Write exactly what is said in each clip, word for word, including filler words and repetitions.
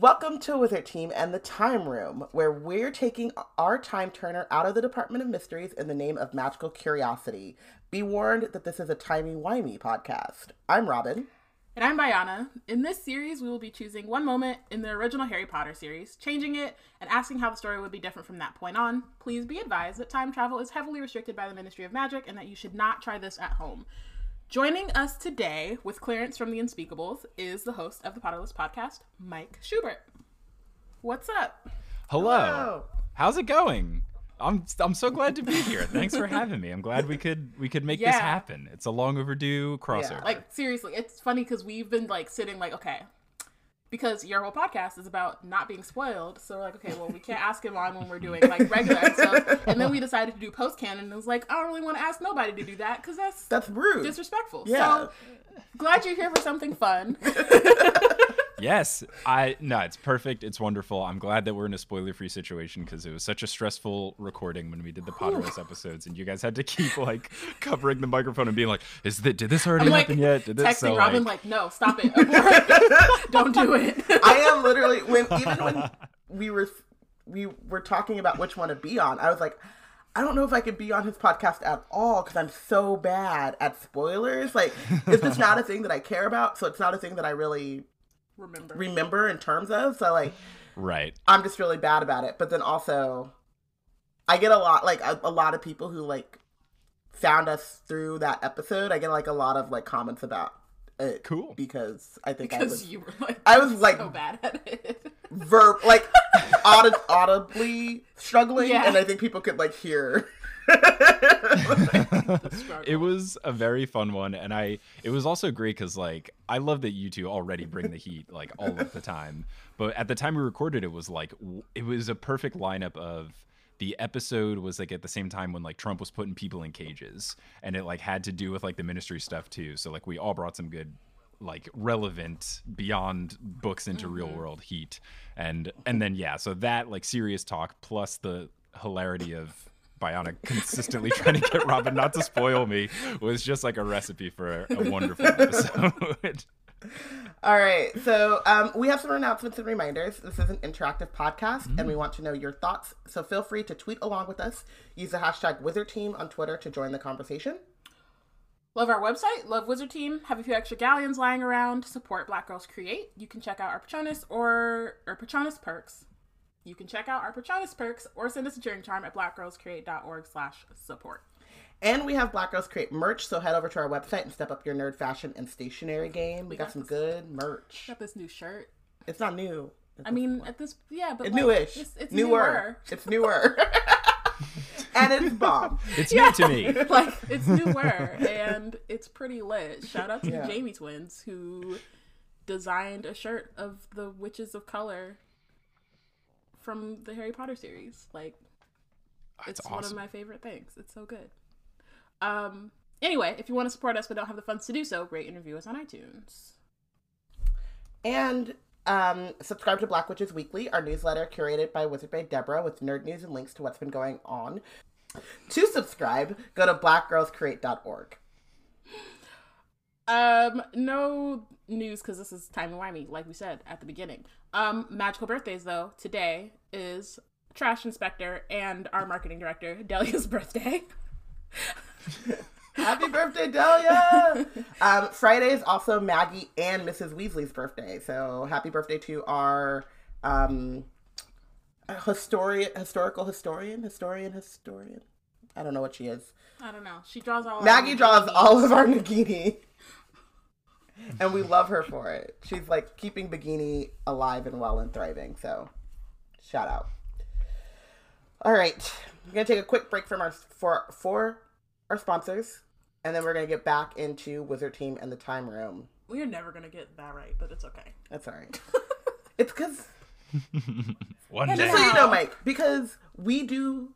Welcome to Wizard Team and the Time Room, where we're taking our time turner out of the Department of Mysteries in the name of magical curiosity. Be warned that this is a timey-wimey podcast. I'm Robin. And I'm Bayana. In this series, we will be choosing one moment in the original Harry Potter series, changing it, and asking how the story would be different from that point on. Please be advised that time travel is heavily restricted by the Ministry of Magic and that you should not try this at home. Joining us today with Clarence from the Unspeakables is the host of the Potterless podcast, Mike Schubert. What's up? Hello. Hello. How's it going? I'm I'm so glad to be here. Thanks for having me. I'm glad we could we could make yeah. this happen. It's a long overdue crossover. Yeah. Like seriously, it's funny because we've been like sitting like okay, because your whole podcast is about not being spoiled. So we're like okay, well we can't ask him on when we're doing like regular stuff. And then we decided to do post canon, and it was like I don't really want to ask nobody to do that because that's that's rude, disrespectful. Yeah. So glad you're here for something fun. Yes, I no, it's perfect. It's wonderful. I'm glad that we're in a spoiler-free situation because it was such a stressful recording when we did the Potterless episodes, and you guys had to keep like covering the microphone and being like, "Is that did this already I'm, happen like, yet?" Did this, texting so, Robin like, like, "No, stop it! Abort. Don't do it!" I am literally when even when we were we were talking about which one to be on, I was like, I don't know if I could be on his podcast at all because I'm so bad at spoilers. Like, it's just not a thing that I care about, so it's not a thing that I really. Remember. remember in terms of so like right I'm just really bad about it, but then also I get a lot like a, a lot of people who like found us through that episode. I get like a lot of like comments about it cool because I think because I was you were like I was like so bad at it verb like aud- audibly struggling yeah. and I think people could like hear it was a very fun one, and I it was also great because like I love that you two already bring the heat like all of the time, but at the time we recorded it was like w- it was a perfect lineup of the episode was like at the same time when like Trump was putting people in cages, and it like had to do with like the ministry stuff too, so like we all brought some good like relevant beyond books into mm-hmm. real world heat, and and then yeah so that like serious talk plus the hilarity of Bionic consistently trying to get Robin not to spoil me was just like a recipe for a, a wonderful episode. All right. So um, we have some announcements and reminders. This is an interactive podcast mm-hmm. and we want to know your thoughts. So feel free to tweet along with us. Use the hashtag WizardTeam on Twitter to join the conversation. Love our website, love Wizard Team, have a few extra galleons lying around, support Black Girls Create. You can check out our Patronus or, or Patronus perks. You can check out our Patronus perks or send us a cheering charm at blackgirlscreate.org slash support. And we have Black Girls Create merch, so head over to our website and step up your nerd fashion and stationery game. We, we got, got some this, good merch. Got this new shirt. It's not new. It's I mean, at this, yeah, but it's like, newish. It's, it's newer. newer. It's newer. And it's bomb. It's yeah. new to me. Like, it's newer, and it's pretty lit. Shout out to yeah. the Jamie twins who designed a shirt of the Witches of Color from the Harry Potter series. Like, That's it's awesome. One of my favorite things. It's so good. Um, anyway, if you want to support us but don't have the funds to do so, rate and review us on iTunes. And um, subscribe to Black Witches Weekly, our newsletter curated by Wizard Bay Deborah with nerd news and links to what's been going on. To subscribe, go to black girls create dot org. Um, no news because this is timey-wimey, like we said at the beginning. Um, magical birthdays, though. Today is Trash Inspector and our marketing director, Delia's birthday. Happy birthday, Delia! um, Friday is also Maggie and Missus Weasley's birthday. So happy birthday to our um, historian, historical historian, historian, historian. I don't know what she is. I don't know. She draws all Maggie draws Nagini. all of our Nagini. And we love her for it. She's like keeping Beguini alive and well and thriving. So shout out. All right. We're going to take a quick break from our for, for our sponsors. And then we're going to get back into Wizard Team and the Time Room. We are never going to get that right, but it's okay. That's all right. It's because... One day. Just so you know, Mike, because we do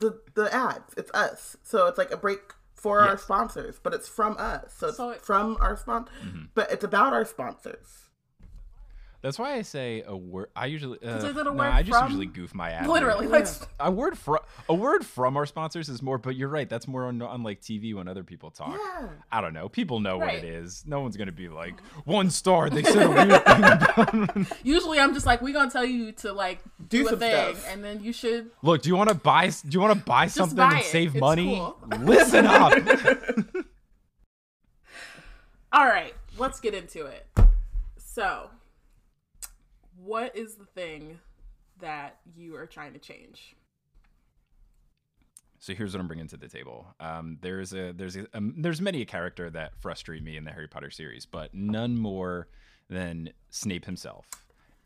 the, the ads. It's us. So it's like a break... For yes. our sponsors, but it's from us. So, so it's from our sponsor, mm-hmm. but it's about our sponsors. That's why I say a word. I usually uh, I, no, I just from? usually goof my ass. Literally, like yeah. a word from a word from our sponsors is more. But you're right. That's more on, on like T V when other people talk. Yeah. I don't know. People know right. what it is. No one's gonna be like one star. They said a weird thing about it. Usually, I'm just like, we're gonna tell you to like do, do a thing, stuff. and then you should look. Do you want to buy? Do you want to buy just something buy and it. save it's money? Cool. Listen up. All right, let's get into it. So, what is the thing that you are trying to change? So here's what I'm bringing to the table. Um, there's a there's a, um, there's many a character that frustrate me in the Harry Potter series, but none more than Snape himself.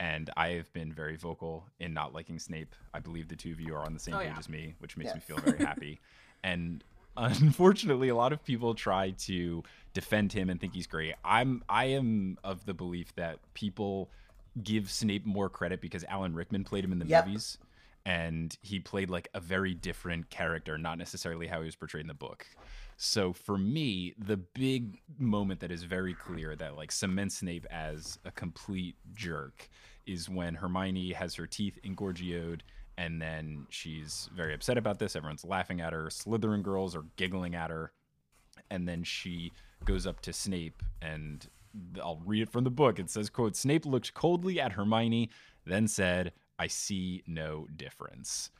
And I have been very vocal in not liking Snape. I believe the two of you are on the same oh, page yeah. as me, which makes yes. me feel very happy. And unfortunately, a lot of people try to defend him and think he's great. I'm I am of the belief that people give Snape more credit because Alan Rickman played him in the yep. movies, and he played like a very different character, not necessarily how he was portrayed in the book. So for me, the big moment that is very clear that like cements Snape as a complete jerk is when Hermione has her teeth engorgioed, and then she's very upset about this. Everyone's laughing at her. Slytherin girls are giggling at her. And then she goes up to Snape, and I'll read it from the book. It says, quote, "Snape looked coldly at Hermione, then said, 'I see no difference.'"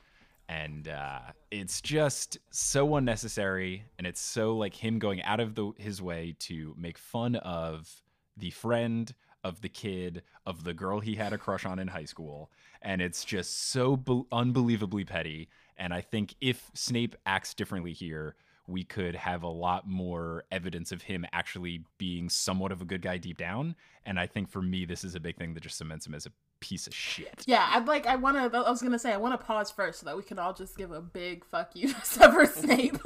And uh, it's just so unnecessary. And it's so like him going out of the, his way to make fun of the friend of the kid, of the girl he had a crush on in high school. And it's just so be- unbelievably petty. And I think if Snape acts differently here, we could have a lot more evidence of him actually being somewhat of a good guy deep down. And I think for me, this is a big thing that just cements him as a piece of shit. Yeah, I'd like, I want to, I was going to say, I want to pause first so that we can all just give a big fuck you to Severus Snape.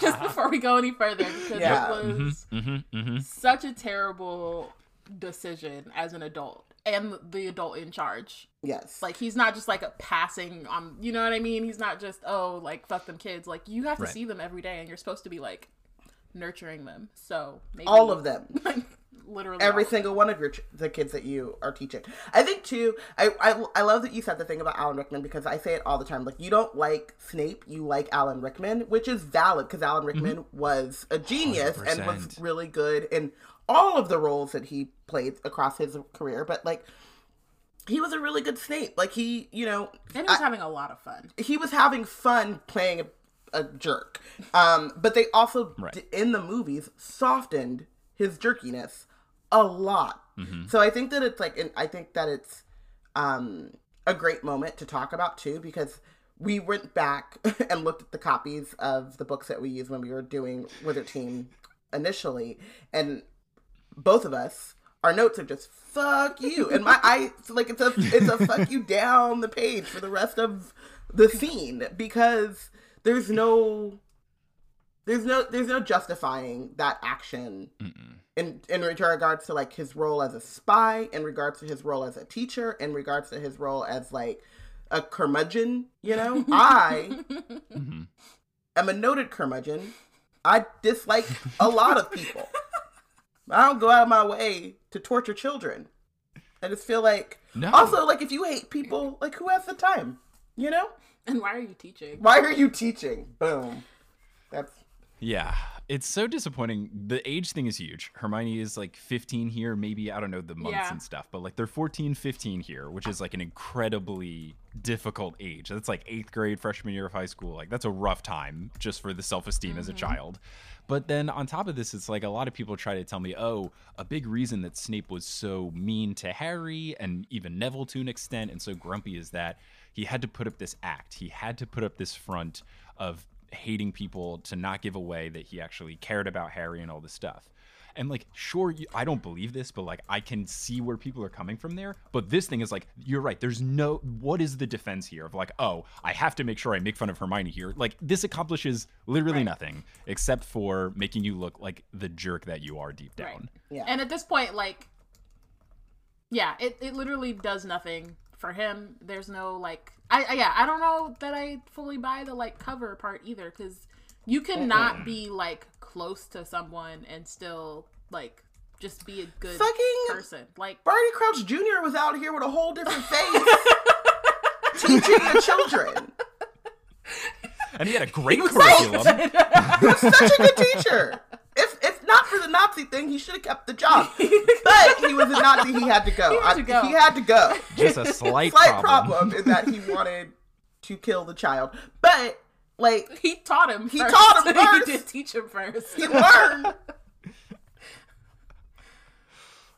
Just before we go any further, because yeah. it was mm-hmm, mm-hmm, mm-hmm. such a terrible decision as an adult. And the adult in charge. Yes. Like, he's not just, like, a passing on, you know what I mean? He's not just, oh, like, fuck them kids. Like, you have to right. see them every day, and you're supposed to be, like, nurturing them. So, maybe. All of them. Like, literally. Every single them. one of your ch- the kids that you are teaching. I think, too, I, I, I love that you said the thing about Alan Rickman, because I say it all the time. Like, you don't like Snape, you like Alan Rickman, which is valid, because Alan Rickman mm-hmm. was a genius one hundred percent and was really good in all of the roles that he played across his career, but like he was a really good Snape. Like he, you know, and he was I, having a lot of fun. He was having fun playing a, a jerk. Um, but they also right. d- in the movies softened his jerkiness a lot. Mm-hmm. So I think that it's like, and I think that it's um, a great moment to talk about too, because we went back and looked at the copies of the books that we used when we were doing Wizard Team initially, and both of us, our notes are just fuck you, and my I like it's a it's a fuck you down the page for the rest of the scene, because there's no there's no there's no justifying that action Mm-mm. in in regards to like his role as a spy, in regards to his role as a teacher, in regards to his role as like a curmudgeon. You know, I mm-hmm. am a noted curmudgeon. I dislike a lot of people. I don't go out of my way to torture children. I just feel like... No. Also, like, if you hate people, like, who has the time? You know? And why are you teaching? Why are you teaching? Boom. That's... Yeah. It's so disappointing. The age thing is huge. Hermione is, like, fifteen here. Maybe, I don't know, the months yeah. and stuff. But, like, they're fourteen, fifteen here, which is, like, an incredibly difficult age. That's, like, eighth grade, freshman year of high school. Like, that's a rough time just for the self-esteem mm-hmm. as a child. But then on top of this, it's like a lot of people try to tell me, oh, a big reason that Snape was so mean to Harry and even Neville to an extent and so grumpy is that he had to put up this act. He had to put up this front of hating people to not give away that he actually cared about Harry and all this stuff. And like, sure, you, I don't believe this, but like, I can see where people are coming from there. But this thing is like, you're right. There's no, what is the defense here of like, oh, I have to make sure I make fun of Hermione here. Like, this accomplishes literally right. nothing except for making you look like the jerk that you are deep down. Right. Yeah. And at this point, like, yeah, it, it literally does nothing for him. There's no like, I, I yeah, I don't know that I fully buy the like cover part either, because you cannot mm-hmm. be like close to someone and still like just be a good fucking person. Like Barney Crouch Junior was out here with a whole different face teaching the children. And he had a great curriculum. He was such a good teacher. If if not for the Nazi thing, he should have kept the job. But he was a Nazi. He had to go. He had to go. I, he had to go. Just a slight, slight problem. problem is that he wanted to kill the child. But like he taught him. He first. taught him first. He did teach him first. He learned.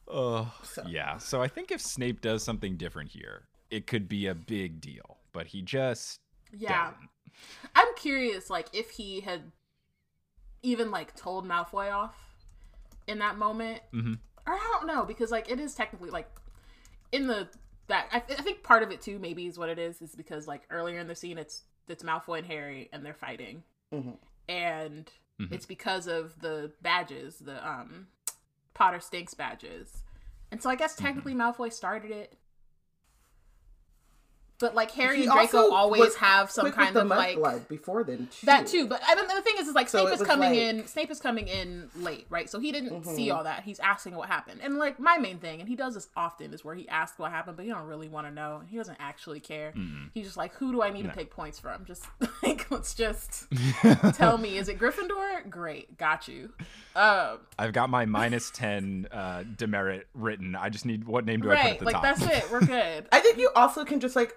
Oh so. yeah. So I think if Snape does something different here, it could be a big deal. But he just yeah. Doesn't. I'm curious, like if he had even like told Malfoy off in that moment, mm-hmm. or I don't know, because like it is technically like in the that I, th- I think part of it too maybe is what it is is because like earlier in the scene it's it's Malfoy and Harry and they're fighting, mm-hmm. and mm-hmm. it's because of the badges, the um Potter Stinks badges, and so I guess technically mm-hmm. Malfoy started it. But like Harry he and Draco always have some kind of like blood before then too. That too. But I mean, the thing is, is like so Snape is coming like... in. Snape is coming in late, right? So he didn't mm-hmm. see all that. He's asking what happened, and like my main thing, and he does this often, is where he asks what happened, but he don't really want to know, and he doesn't actually care. Mm-hmm. He's just like, who do I need no. to take points from? Just like let's just tell me, is it Gryffindor? Great, got you. Um, I've got my minus ten uh, demerit written. I just need what name do right, I put at the like, top? Right, like that's it. We're good. I think you also can just like.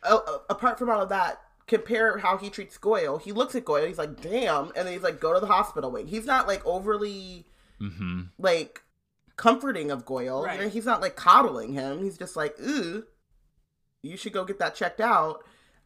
Uh, apart from all of that, compare how he treats Goyle. He looks at Goyle, he's like, damn, and then he's like, go to the hospital wing. He's not like overly mm-hmm. like comforting of Goyle. Right. You know, he's not like coddling him. He's just like, ooh, you should go get that checked out.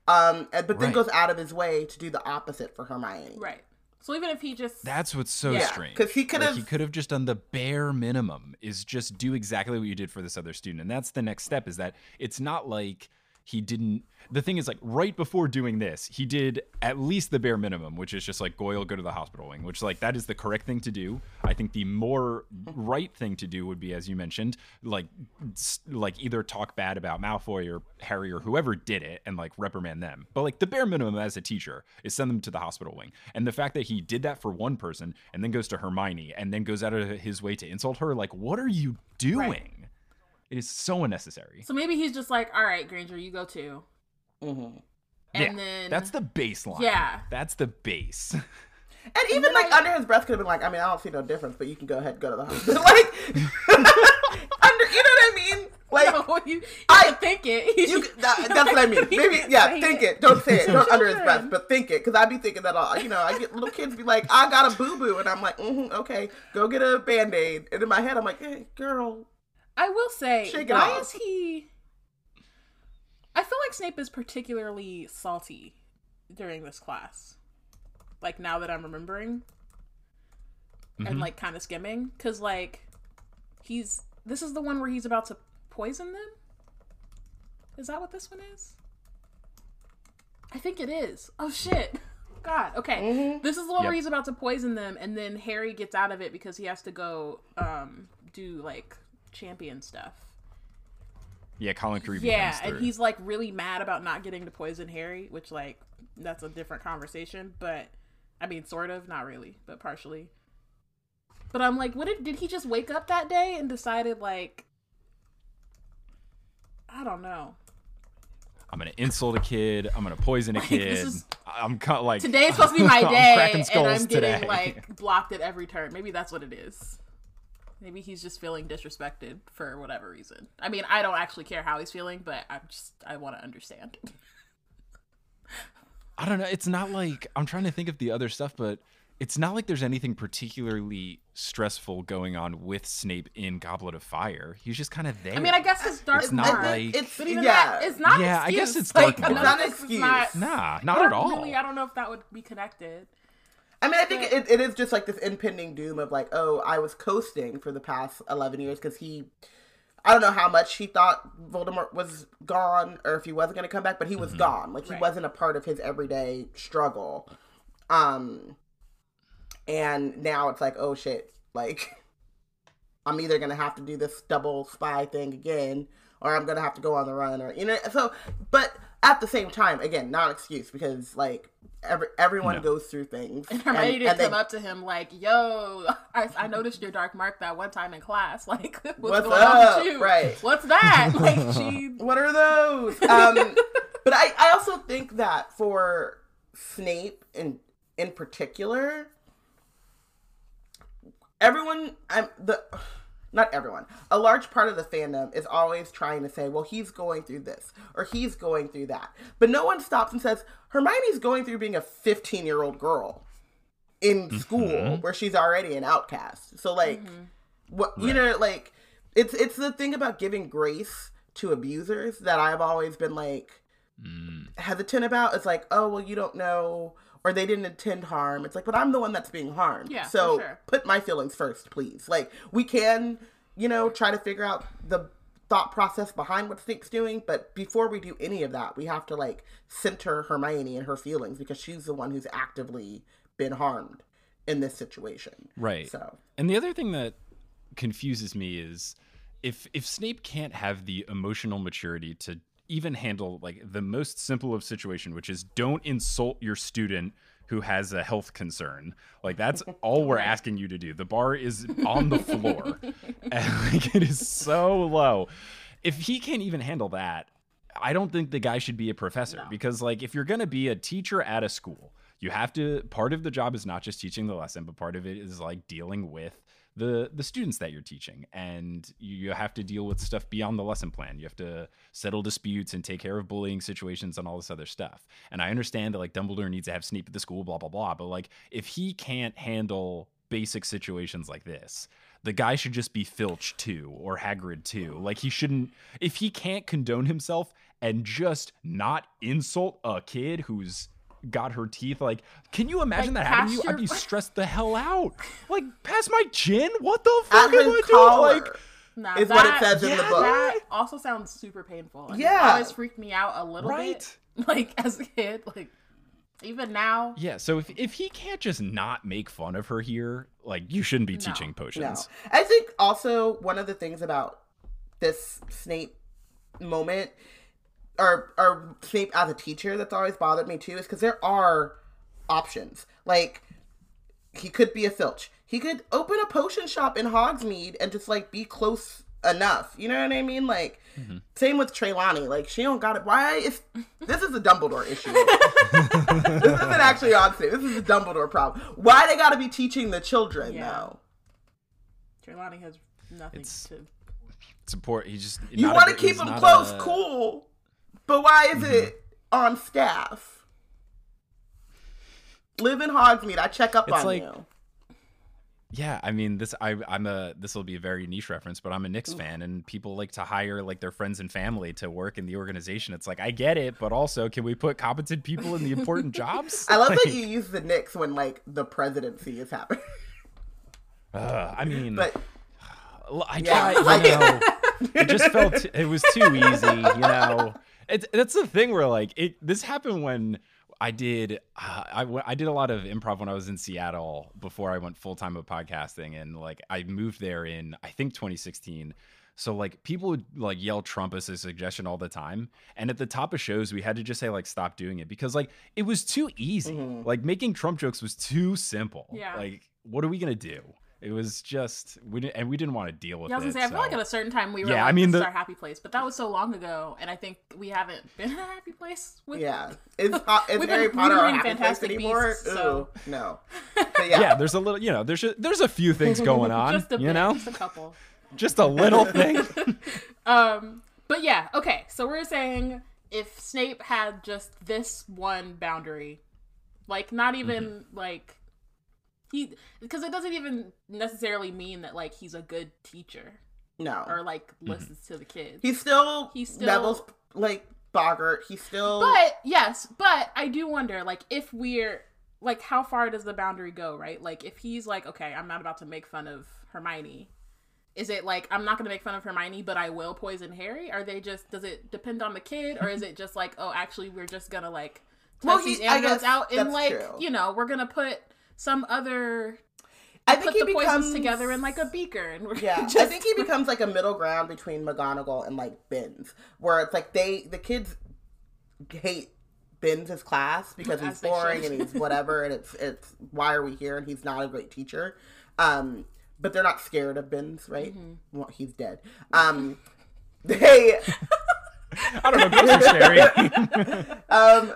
Um, and, but then right. goes out of his way to do the opposite for Hermione. Right. So even if he just... That's what's so yeah, strange. Because he could have... Like he could have just done the bare minimum, is just do exactly what you did for this other student. And that's the next step, is that it's not like... He didn't, the thing is like right before doing this, he did at least the bare minimum, which is just like Goyle, go to the hospital wing, which like that is the correct thing to do. I think the more right thing to do would be, as you mentioned, like like either talk bad about Malfoy or Harry or whoever did it and like reprimand them. But like the bare minimum as a teacher is send them to the hospital wing. And the fact that he did that for one person and then goes to Hermione and then goes out of his way to insult her, like what are you doing? Right. It is so unnecessary. So maybe he's just like, all right, Granger, you go too. Mm-hmm. And yeah, then... That's the baseline. Yeah. That's the base. And, and even like I... under his breath could have been like, I mean, I don't see no difference, but you can go ahead and go to the hospital. Like, under, you know what I mean? Like, no, you, you I think it. You, that, that's what I mean. Maybe, yeah, think it. it. Don't say it. Don't under his breath, but think it. Because I'd be thinking that, all, you know, I get little kids be like, I got a boo-boo. And I'm like, mm-hmm, okay, go get a Band-Aid. And in my head, I'm like, hey, girl... I will say, why off. is he... I feel like Snape is particularly salty during this class. Like, now that I'm remembering. Mm-hmm. And, like, kind of skimming. Because, like, he's... This is the one where he's about to poison them? Is that what this one is? I think it is. Oh, shit. God, okay. Mm-hmm. This is the one yep. where he's about to poison them, and then Harry gets out of it because he has to go um, do, like... champion stuff. Yeah, Colin Creevy. Yeah, and he's like really mad about not getting to poison Harry, which like that's a different conversation, but I mean sort of, not really, but partially. But I'm like, what did, did he just wake up that day and decided like I don't know. I'm going to insult a kid. I'm going to poison a like, kid. This is, I'm cut, like today's supposed to be my day I'm and I'm getting today. like blocked at every turn. Maybe that's what it is. Maybe he's just feeling disrespected for whatever reason. I mean, I don't actually care how he's feeling, but I'm just, I want to understand. I don't know. It's not like, I'm trying to think of the other stuff, but it's not like there's anything particularly stressful going on with Snape in Goblet of Fire. He's just kind of there. I mean, I guess it's Dark It's not like... It's, but even yeah. that, it's not yeah, an excuse. Yeah, I guess it's Dark like, It's not an excuse. Not, nah, not at all. Really, I don't know if that would be connected. I mean, I think it, it is just, like, this impending doom of, like, oh, I was coasting for the past eleven years because he, I don't know how much he thought Voldemort was gone or if he wasn't going to come back, but he was mm-hmm. gone. Like, he right. wasn't a part of his everyday struggle. Um, and now it's like, oh, shit, like, I'm either going to have to do this double spy thing again or I'm going to have to go on the run, or, you know, so, but at the same time, again, not an excuse, because, like, every, everyone no. goes through things. And Hermione didn't come they, up to him like, yo, I, I noticed your dark mark that one time in class. Like, what's, what's going up? on with you? Right. What's that? Like, she... What are those? Um, but I, I also think that for Snape in, in particular, everyone... I'm the... Not everyone. A large part of the fandom is always trying to say, well, he's going through this or he's going through that. But no one stops and says, Hermione's going through being a fifteen-year-old girl in mm-hmm. school where she's already an outcast. So, like, mm-hmm. what right. you know, like, it's it's the thing about giving grace to abusers that I've always been, like, mm. hesitant about. It's like, oh, well, you don't know, or they didn't intend harm. It's like, but I'm the one that's being harmed. Yeah, so for sure. Put my feelings first, please. Like, we can, you know, try to figure out the thought process behind what Snape's doing, but before we do any of that, we have to, like, center Hermione and her feelings, because she's the one who's actively been harmed in this situation. Right. So, and the other thing that confuses me is if if Snape can't have the emotional maturity to even handle, like, the most simple of situation, which is don't insult your student who has a health concern. Like, that's all we're asking you to do. The bar is on the floor. And, like, it is so low. If he can't even handle that, I don't think the guy should be a professor. No. Because, like, if you're going to be a teacher at a school, you have to, part of the job is not just teaching the lesson, but part of it is, like, dealing with the the students that you're teaching, and you have to deal with stuff beyond the lesson plan. You have to settle disputes and take care of bullying situations and all this other stuff. And I understand that, like, Dumbledore needs to have Snape at the school, blah, blah, blah. But, like, if he can't handle basic situations like this, the guy should just be Filch too, or Hagrid too. Like, he shouldn't, if he can't condone himself and just not insult a kid who's got her teeth, like, can you imagine like, that happening to you? I'd be stressed the hell out. Like, past my chin? What the fuck am I doing? Like, nah, is that, what it says yeah, in the book. That also sounds super painful. And yeah. It always freaked me out a little right? bit. Like, as a kid, like, even now. Yeah, so if if he can't just not make fun of her here, like, you shouldn't be no, teaching potions. No. I think also one of the things about this Snape moment, or or Snape as a teacher, that's always bothered me too, is because there are options. Like, he could be a Filch. He could open a potion shop in Hogsmeade and just, like, be close enough. You know what I mean? Like, mm-hmm. same with Trelawney. Like, she don't got it. Why is... This is a Dumbledore issue. This isn't actually on Snape. This is a Dumbledore problem. Why they gotta be teaching the children, yeah. though? Trelawney has nothing it's, to... It's important. He just... You want to keep him close. A... Cool. But why is it on staff? Live in Hogsmeade. I check up it's on like, you. Yeah, I mean, this. I, I'm a. This will be a very niche reference, but I'm a Knicks Ooh. fan, and people like to hire like their friends and family to work in the organization. It's like, I get it, but also, can we put competent people in the important jobs? I love like, that you use the Knicks when like the presidency is happening. Uh, I mean, but I yeah, tried, you know, it just felt t- it was too easy, you know. It's, that's the thing where like it. This happened when I did uh, I, w- I did a lot of improv when I was in Seattle before I went full time with podcasting, and like I moved there in I think twenty sixteen. So like people would like yell Trump as a suggestion all the time, and at the top of shows we had to just say like stop doing it because like it was too easy. Mm-hmm. Like making Trump jokes was too simple. Yeah. Like what are we gonna do? It was just, we didn't, and we didn't want to deal with it. Yeah, I was going to say, I so. feel like at a certain time we were yeah, like, I mean, this the... is our happy place. But that was so long ago, and I think we haven't been in a happy place. With... Yeah. Is, uh, is Harry Potter our happy place anymore? Beasts, so. Ooh, no. But yeah. yeah, there's a little, you know, there's a, there's a few things going on, just a you bit, know? Just a couple. Just a little thing. um, But yeah, okay. So we're saying if Snape had just this one boundary, like not even mm-hmm. like... He, because it doesn't even necessarily mean that like he's a good teacher, no, or like listens mm-hmm. to the kids. He's still he's still Neville's like boggart. He's still, but yes, but I do wonder like if we're like how far does the boundary go, right? Like if he's like okay, I'm not about to make fun of Hermione. Is it like I'm not going to make fun of Hermione, but I will poison Harry? Are they just does it depend on the kid, or is it just like oh actually we're just gonna like test well, these animals out and like true. you know we're gonna put. Some other I think put he the becomes, poisons together in like a beaker. And we're yeah, just... I think he becomes like a middle ground between McGonagall and like Ben's, where it's like they the kids hate Ben's class because he's boring and he's whatever, and it's it's why are we here? And he's not a great teacher. Um, but they're not scared of Ben's, right? Mm-hmm. Well, he's dead. Um, they. I don't know. Those are scary. um,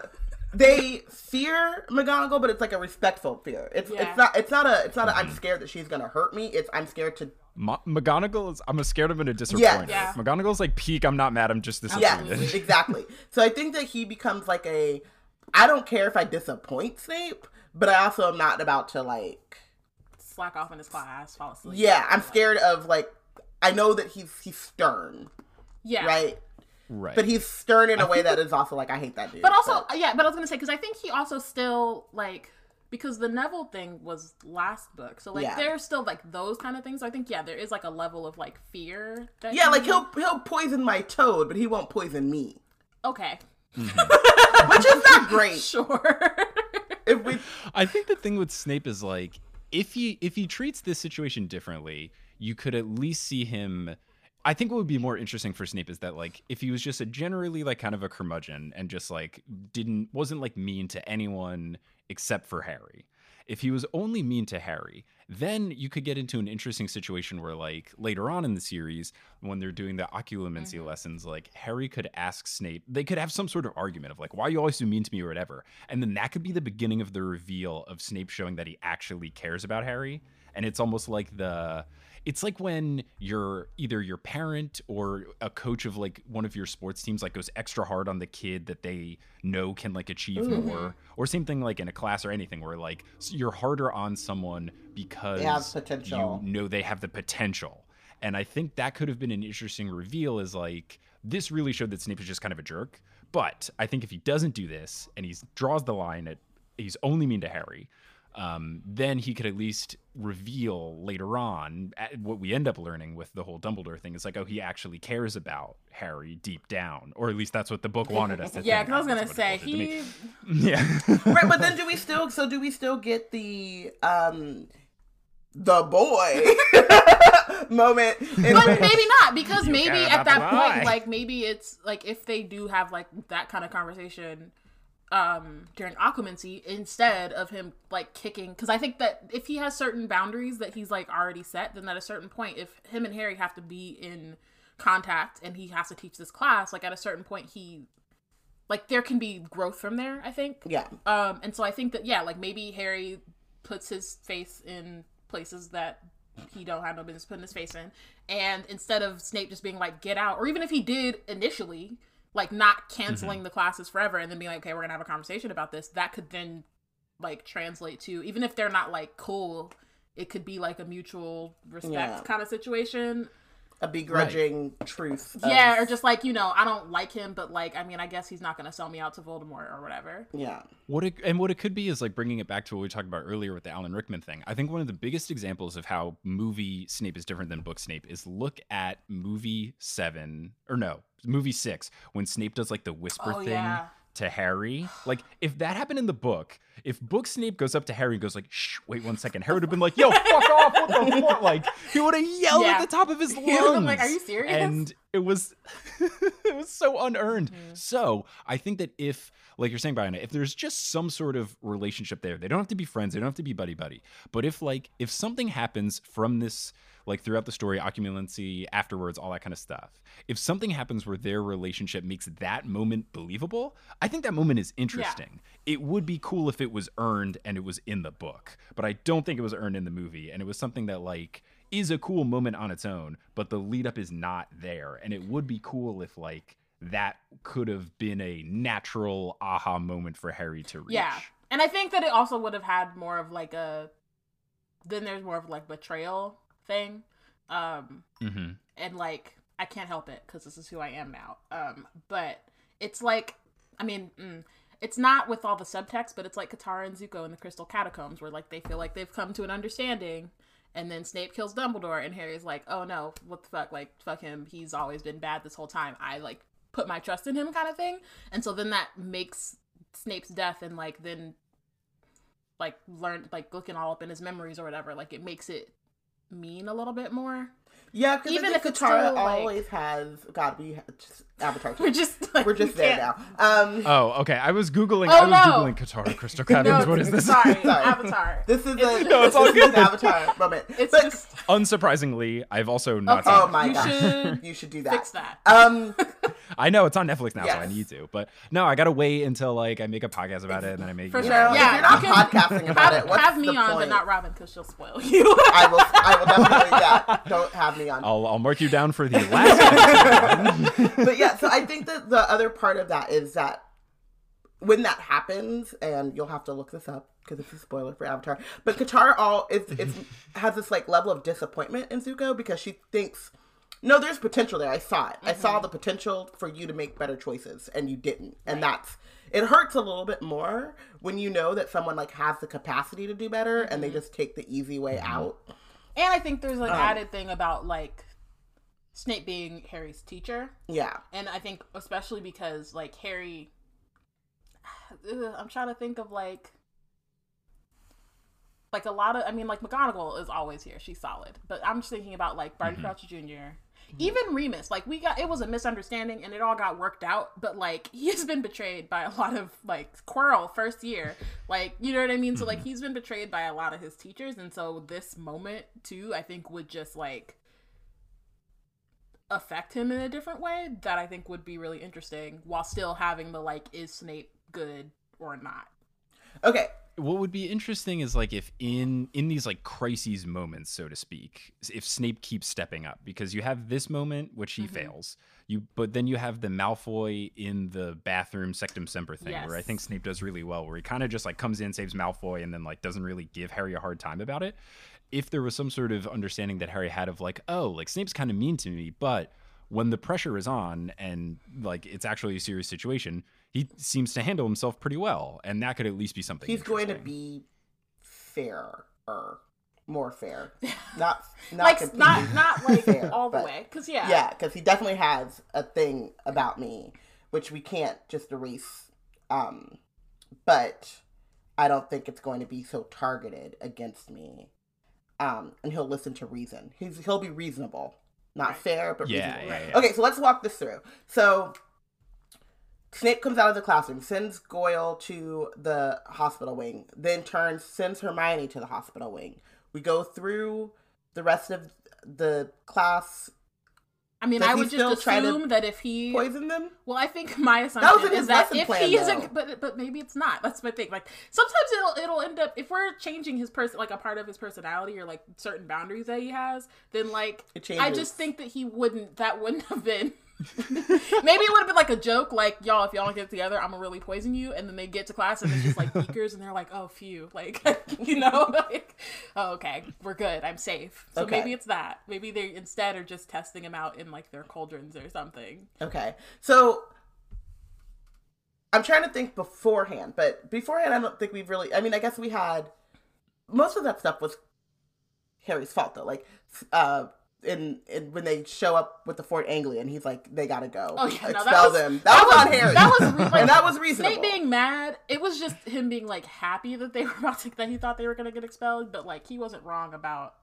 they fear McGonagall, but it's like a respectful fear. It's yeah. it's not it's not a it's not a I'm scared that she's gonna hurt me. It's I'm scared to. Ma- McGonagall is I'm scared I'm gonna disappoint. Yeah. yeah. McGonagall's like peak. I'm not mad. I'm just disappointed. Yeah, exactly. So I think that he becomes like a. I don't care if I disappoint Snape, but I also am not about to like slack off in his class, fall asleep. Yeah, I'm scared of like. I know that he's he's stern. Yeah. Right. Right. But he's stern in a way that is also like, I hate that dude. But also, but. yeah, but I was going to say, because I think he also still, like, because the Neville thing was last book. So, like, yeah. there's still, like, those kind of things. So I think, yeah, there is, like, a level of, like, fear. That yeah, like, he'll, he'll poison my toad, but he won't poison me. Okay. Mm-hmm. Which is not great. Sure. If we... I think the thing with Snape is, like, if he if he treats this situation differently, you could at least see him... I think what would be more interesting for Snape is that, like, if he was just a generally, like, kind of a curmudgeon and just, like, didn't, wasn't, like, mean to anyone except for Harry. If he was only mean to Harry, then you could get into an interesting situation where, like, later on in the series, when they're doing the occlumency mm-hmm. lessons, like, Harry could ask Snape, they could have some sort of argument of, like, why are you always so mean to me or whatever. And then that could be the beginning of the reveal of Snape showing that he actually cares about Harry. And it's almost like the... It's like when you're either your parent or a coach of like one of your sports teams like goes extra hard on the kid that they know can like achieve mm-hmm. more, or same thing like in a class or anything where like you're harder on someone because you know they have the potential. And I think that could have been an interesting reveal is like this really showed that Snape is just kind of a jerk. But I think if he doesn't do this and he draws the line at he's only mean to Harry. Um, then he could at least reveal later on what we end up learning with the whole Dumbledore thing. It's like, oh, he actually cares about Harry deep down, or at least that's what the book wanted us to yeah, think. Yeah, because I was gonna say he. Yeah. Right, but then do we still? So do we still get the um, the boy moment? In but the... maybe not, because you maybe at that point, like maybe it's like if they do have like that kind of conversation. Um, during Occlumency instead of him like kicking, because I think that if he has certain boundaries that he's like already set, then at a certain point, if him and Harry have to be in contact and he has to teach this class, like at a certain point, he like there can be growth from there. I think. Yeah. Um, and so I think that yeah, like maybe Harry puts his face in places that he don't have no business putting his face in, and instead of Snape just being like get out, or even if he did initially. Like, not canceling mm-hmm. the classes forever and then being like, okay, we're going to have a conversation about this. That could then, like, translate to, even if they're not, like, cool, it could be, like, a mutual respect yeah. kind of situation. A begrudging right. truth. Of... Yeah, or just, like, you know, I don't like him, but, like, I mean, I guess he's not going to sell me out to Voldemort or whatever. Yeah. What it, and what it could be is, like, bringing it back to what we talked about earlier with the Alan Rickman thing. I think one of the biggest examples of how movie Snape is different than book Snape is look at movie seven, or no. movie six when Snape does like the whisper oh, thing yeah. to Harry. Like if that happened in the book, if book Snape goes up to Harry and goes like, shh, wait one second, Harry would have been like, yo, fuck off, what the fuck? Like he would have yelled yeah. at the top of his lungs. He would have been like, are you serious? And it was it was so unearned. Mm-hmm. So I think that if, like you're saying, Brian, if there's just some sort of relationship there, they don't have to be friends, they don't have to be buddy-buddy. But if like, if something happens from this like throughout the story, occlumency, afterwards, all that kind of stuff. If something happens where their relationship makes that moment believable, I think that moment is interesting. Yeah. It would be cool if it was earned and it was in the book, but I don't think it was earned in the movie. And it was something that like is a cool moment on its own, but the lead up is not there. And it would be cool if like that could have been a natural aha moment for Harry to reach. Yeah, and I think that it also would have had more of like a, then there's more of like betrayal thing um mm-hmm. and like I can't help it because this is who I am now um but it's like I mean mm, it's not with all the subtext, but it's like Katara and Zuko in the Crystal Catacombs where like they feel like they've come to an understanding and then Snape kills Dumbledore and Harry's like, oh no, what the fuck, like fuck him, he's always been bad this whole time, I like put my trust in him kind of thing. And so then that makes Snape's death and like then like learned, like looking all up in his memories or whatever, like it makes it mean a little bit more. Yeah, because even if Katara still, always like, has God, we just, Avatar. We're just like, we're just there can't... now. Um, oh, okay. I was googling. Oh, I was no. googling Katara. Crystal Crabbins. No, what is this? Sorry, sorry. Avatar. This is a no. It's all good. An Avatar moment. It's but, just... unsurprisingly, I've also not. Okay. Seen oh my god, you should do that. Fix that. Um, I know it's on Netflix now, yes. so I need to. But no, I gotta wait until like I make a podcast about it, and then I make. For sure. Know, yeah, like, you're not podcasting about have, it. What's have me on, point? But not Robin, because she'll spoil you. I will. I will definitely. Yeah, don't have. Me on. I'll, I'll mark you down for the last one. But yeah, so I think that the other part of that is that when that happens, and you'll have to look this up because it's a spoiler for Avatar, but Katara all is, is has this like level of disappointment in Zuko because she thinks, no, there's potential there. I saw it. Mm-hmm. I saw the potential for you to make better choices, and you didn't. And right. that's it hurts a little bit more when you know that someone like has the capacity to do better, mm-hmm. and they just take the easy way out. And I think there's an um, added thing about, like, Snape being Harry's teacher. Yeah. And I think especially because, like, Harry... Ugh, I'm trying to think of, like... Like, a lot of... I mean, like, McGonagall is always here. She's solid. But I'm just thinking about, like, Barney Crouch Junior Mm-hmm. Even Remus. Like, we got... It was a misunderstanding, and it all got worked out. But, like, he's been betrayed by a lot of, like, Quirrell first year. Like, you know what I mean? Mm-hmm. So, like, he's been betrayed by a lot of his teachers. And so this moment, too, I think would just, like, affect him in a different way that I think would be really interesting while still having the, like, is Snape good or not? Okay. What would be interesting is like if in in these like crises moments, so to speak, if Snape keeps stepping up, because you have this moment which he mm-hmm. fails, you but then you have the Malfoy in the bathroom Sectum Semper thing, yes. where I think Snape does really well, where he kind of just like comes in, saves Malfoy, and then like doesn't really give Harry a hard time about it. If there was some sort of understanding that Harry had of like, oh, like Snape's kind of mean to me, but when the pressure is on and like it's actually a serious situation, he seems to handle himself pretty well, and that could at least be something. He's going to be fairer, more fair, not not like not, not like fair, all the but, way, because yeah, yeah, because he definitely has a thing about me, which we can't just erase. Um, but I don't think it's going to be so targeted against me, um, and he'll listen to reason. He's he'll be reasonable. Not fair, but yeah, reasonable. Yeah, yeah. Okay, so let's walk this through. So Snape comes out of the classroom, sends Goyle to the hospital wing, then turns, sends Hermione to the hospital wing. We go through the rest of the class. I mean, Does I would just assume that if he... poisoned them? Well, I think my assumption that is that if plan, he isn't... Though. But but maybe it's not. That's my thing. Like, sometimes it'll it'll end up... If we're changing his person, like, a part of his personality or, like, certain boundaries that he has, then, like... I just think that he wouldn't... That wouldn't have been... Maybe it would have been, like, a joke. Like, y'all, if y'all don't get together, I'm gonna really poison you. And then they get to class and it's just, like, beakers. And they're like, oh, phew. Like, you know? Like, oh, okay. We're good. I'm safe. So okay. Maybe it's that. Maybe they instead are just testing him out in, like, their cauldrons or something. Okay. So, I'm trying to think beforehand. But beforehand, I don't think we've really... I mean, I guess we had... Most of that stuff was Harry's fault, though. Like, uh... And, and when they show up with the Fort Anglia, and he's like, they gotta go. Oh, yeah, Expel no, that was, them. That, that was, was on Harry. That was, like, and that was reasonable. Snape being mad, it was just him being, like, happy that they were about to, that he thought they were gonna get expelled, but, like, he wasn't wrong about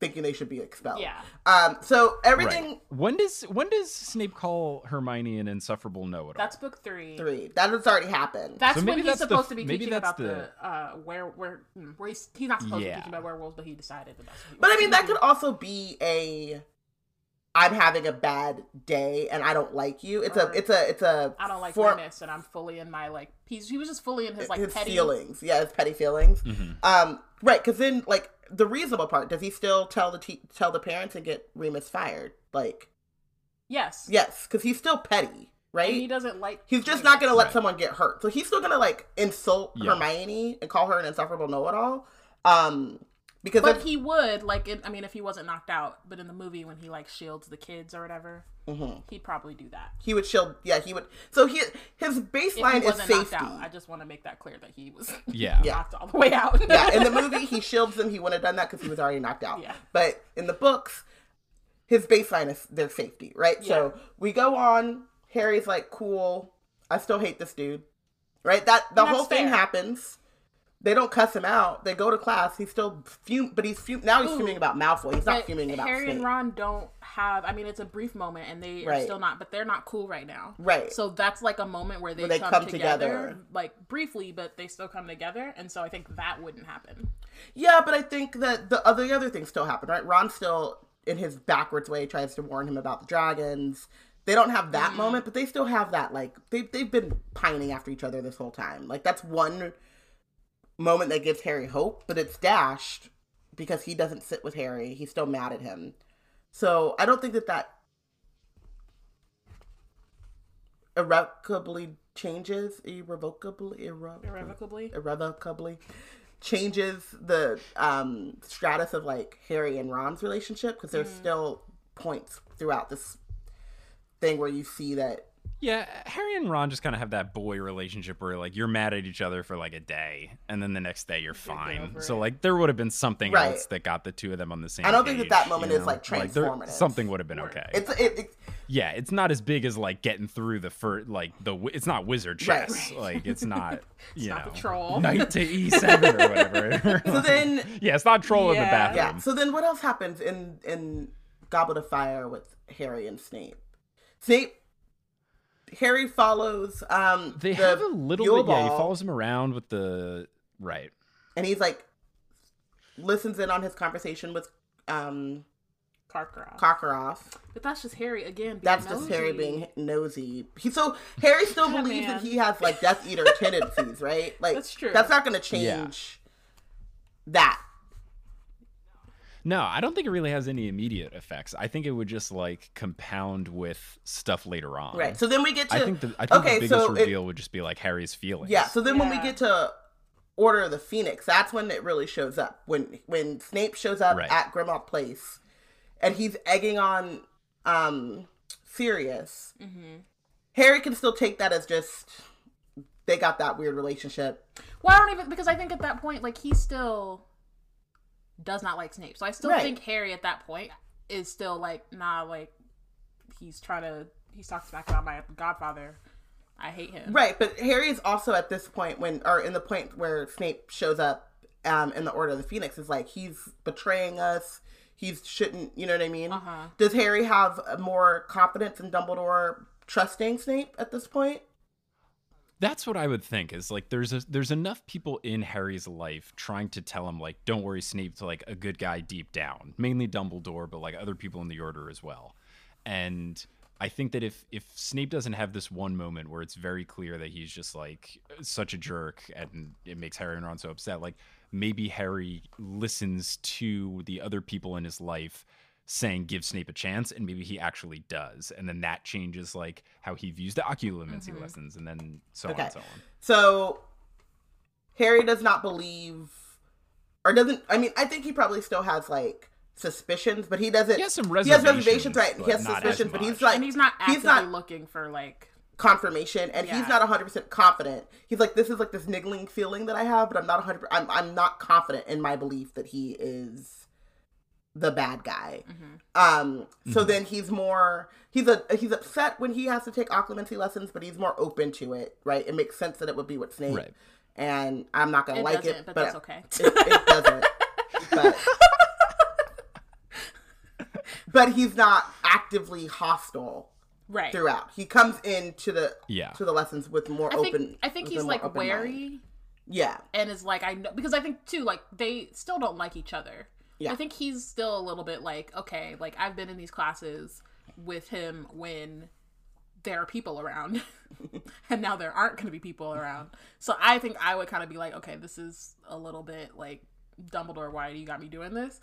thinking they should be expelled. Yeah. Um, so everything... Right. When does when does Snape call Hermione an insufferable know-it-all? That's book three. Three. That has already happened. That's so when he's that's supposed the, to be teaching about the... the uh, where, where, where he's, he's not supposed yeah. to be teaching about werewolves, but he decided that that's what he But I mean, that could also be a... I'm having a bad day and I don't like you. It's or, a, it's a, it's a. I don't like form- this, and I'm fully in my like. He's, he was just fully in his like his petty feelings. Yeah, his petty feelings. Mm-hmm. Um, right, because then like the reasonable part. Does he still tell the te- tell the parents and get Remus fired? Like, yes, yes, because he's still petty, right? And he doesn't like. He's just Remus. Not gonna let right. someone get hurt, so he's still gonna like insult yeah. Hermione and call her an insufferable know-it-all. Um. Because but he would, like, in, I mean, if he wasn't knocked out, but in the movie when he, like, shields the kids or whatever, mm-hmm. he'd probably do that. He would shield, yeah, he would. So he, his baseline he is safety. Out, I just want to make that clear that he was yeah. knocked yeah. all the way out. Yeah, in the movie, he shields them. He wouldn't have done that because he was already knocked out. Yeah. But in the books, his baseline is their safety, right? Yeah. So we go on. Harry's like, cool. I still hate this dude, right? That The whole fair. thing happens. They don't cuss him out. They go to class. He's still fuming, but he's fuming. Now he's Ooh. fuming about Malfoy. He's not but fuming about Harry Snape. And Ron don't have, I mean, it's a brief moment and they right. are still not, but they're not cool right now. Right. So that's like a moment where they, where they come, come together, together, like briefly, but they still come together. And so I think that wouldn't happen. Yeah, but I think that the other, the other things still happen, right? Ron still, in his backwards way, tries to warn him about the dragons. They don't have that mm-hmm. moment, but they still have that, like, they've, they've been pining after each other this whole time. Like, that's one moment that gives Harry hope, but it's dashed because he doesn't sit with Harry. He's still mad at him. So I don't think that that irrevocably changes, irrevocably, irre- irrevocably, irrevocably changes the um, stratus of, like, Harry and Ron's relationship, because there's mm. still points throughout this thing where you see that. Yeah, Harry and Ron just kind of have that boy relationship where, like, you're mad at each other for, like, a day, and then the next day you're fine. So, like, there would have been something right. else that got the two of them on the same page. I don't page, think that that moment you know? is, like, transformative. Like, something would have been okay. It's, it, it's, yeah, it's not as big as, like, getting through the first, like, the it's not wizard chess. Right, right. Like, it's not, you it's know, not troll. Night to E seven or whatever. So then... Yeah, it's not troll yeah. in the bathroom. Yeah. So then what else happens in, in Goblet of Fire with Harry and Snape? Snape, Harry follows um they the have a little bit, yeah, he follows him around with the right, and he's like listens in on his conversation with um Karkaroff. Karkaroff. But that's just Harry again being that's nosy. just Harry being nosy. He so Harry still oh, believes man. that he has, like, Death Eater tendencies, right? Like, that's true. That's not going to change yeah. that. No, I don't think it really has any immediate effects. I think it would just, like, compound with stuff later on. Right. So then we get to... I think the, I think okay, the biggest so reveal it, would just be, like, Harry's feelings. Yeah, so then yeah. when we get to Order of the Phoenix, that's when it really shows up. When when Snape shows up right. at Grimmauld Place, and he's egging on um, Sirius, mm-hmm. Harry can still take that as just... They got that weird relationship. Well, I don't even... Because I think at that point, like, he's still... does not like Snape. So I still right. think Harry at that point is still like, nah, like, he's trying to, he talks back about my godfather. I hate him. Right, but Harry is also at this point when, or in the point where Snape shows up um, in the Order of the Phoenix, is like, he's betraying us. He shouldn't, you know what I mean? Uh-huh. Does Harry have more confidence in Dumbledore trusting Snape at this point? That's what I would think, is like there's a, there's enough people in Harry's life trying to tell him, like, don't worry, Snape's like a good guy deep down, mainly Dumbledore, but like other people in the Order as well. And I think that if if Snape doesn't have this one moment where it's very clear that he's just like such a jerk and it makes Harry and Ron so upset, like maybe Harry listens to the other people in his life saying give Snape a chance, and maybe he actually does, and then that changes like how he views the Occlumency mm-hmm. lessons, and then so okay. on and so on. So Harry does not believe, or doesn't, I mean, I think he probably still has like suspicions, but he doesn't. He has some reservations, he has reservations right? He has suspicions, but he's like, and he's not actively he's not looking for like confirmation, and yeah. he's not one hundred percent confident. He's like, this is like this niggling feeling that I have, but I'm not one hundred percent. I'm I'm not confident in my belief that he is the bad guy. Mm-hmm. Um, so mm-hmm. then he's more, he's a, he's upset when he has to take Occlumency lessons, but he's more open to it, right? It makes sense that it would be with Snape. Right. And I'm not going to like it, but, but that's okay. It, it doesn't. but, but he's not actively hostile right. throughout. He comes into the, yeah. to the lessons with more I open. Think, I think he's like wary. Mind. Yeah. And is like, I know, because I think too, like they still don't like each other. Yeah. I think he's still a little bit like, okay, like I've been in these classes with him when there are people around and now there aren't going to be people around. So I think I would kind of be like, okay, this is a little bit like, Dumbledore, why do you got me doing this?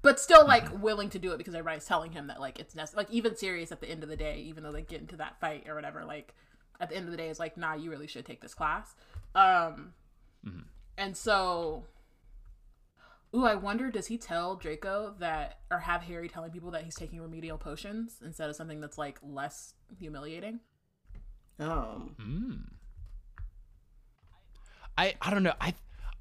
But still like willing to do it because everybody's telling him that like it's necessary. Like even Sirius at the end of the day, even though they get into that fight or whatever, like at the end of the day it's like, nah, you really should take this class. Um, mm-hmm. And so... Ooh, I wonder, does he tell Draco that, or have Harry telling people that he's taking remedial potions instead of something that's, like, less humiliating? Oh. Mm. I, I don't know. I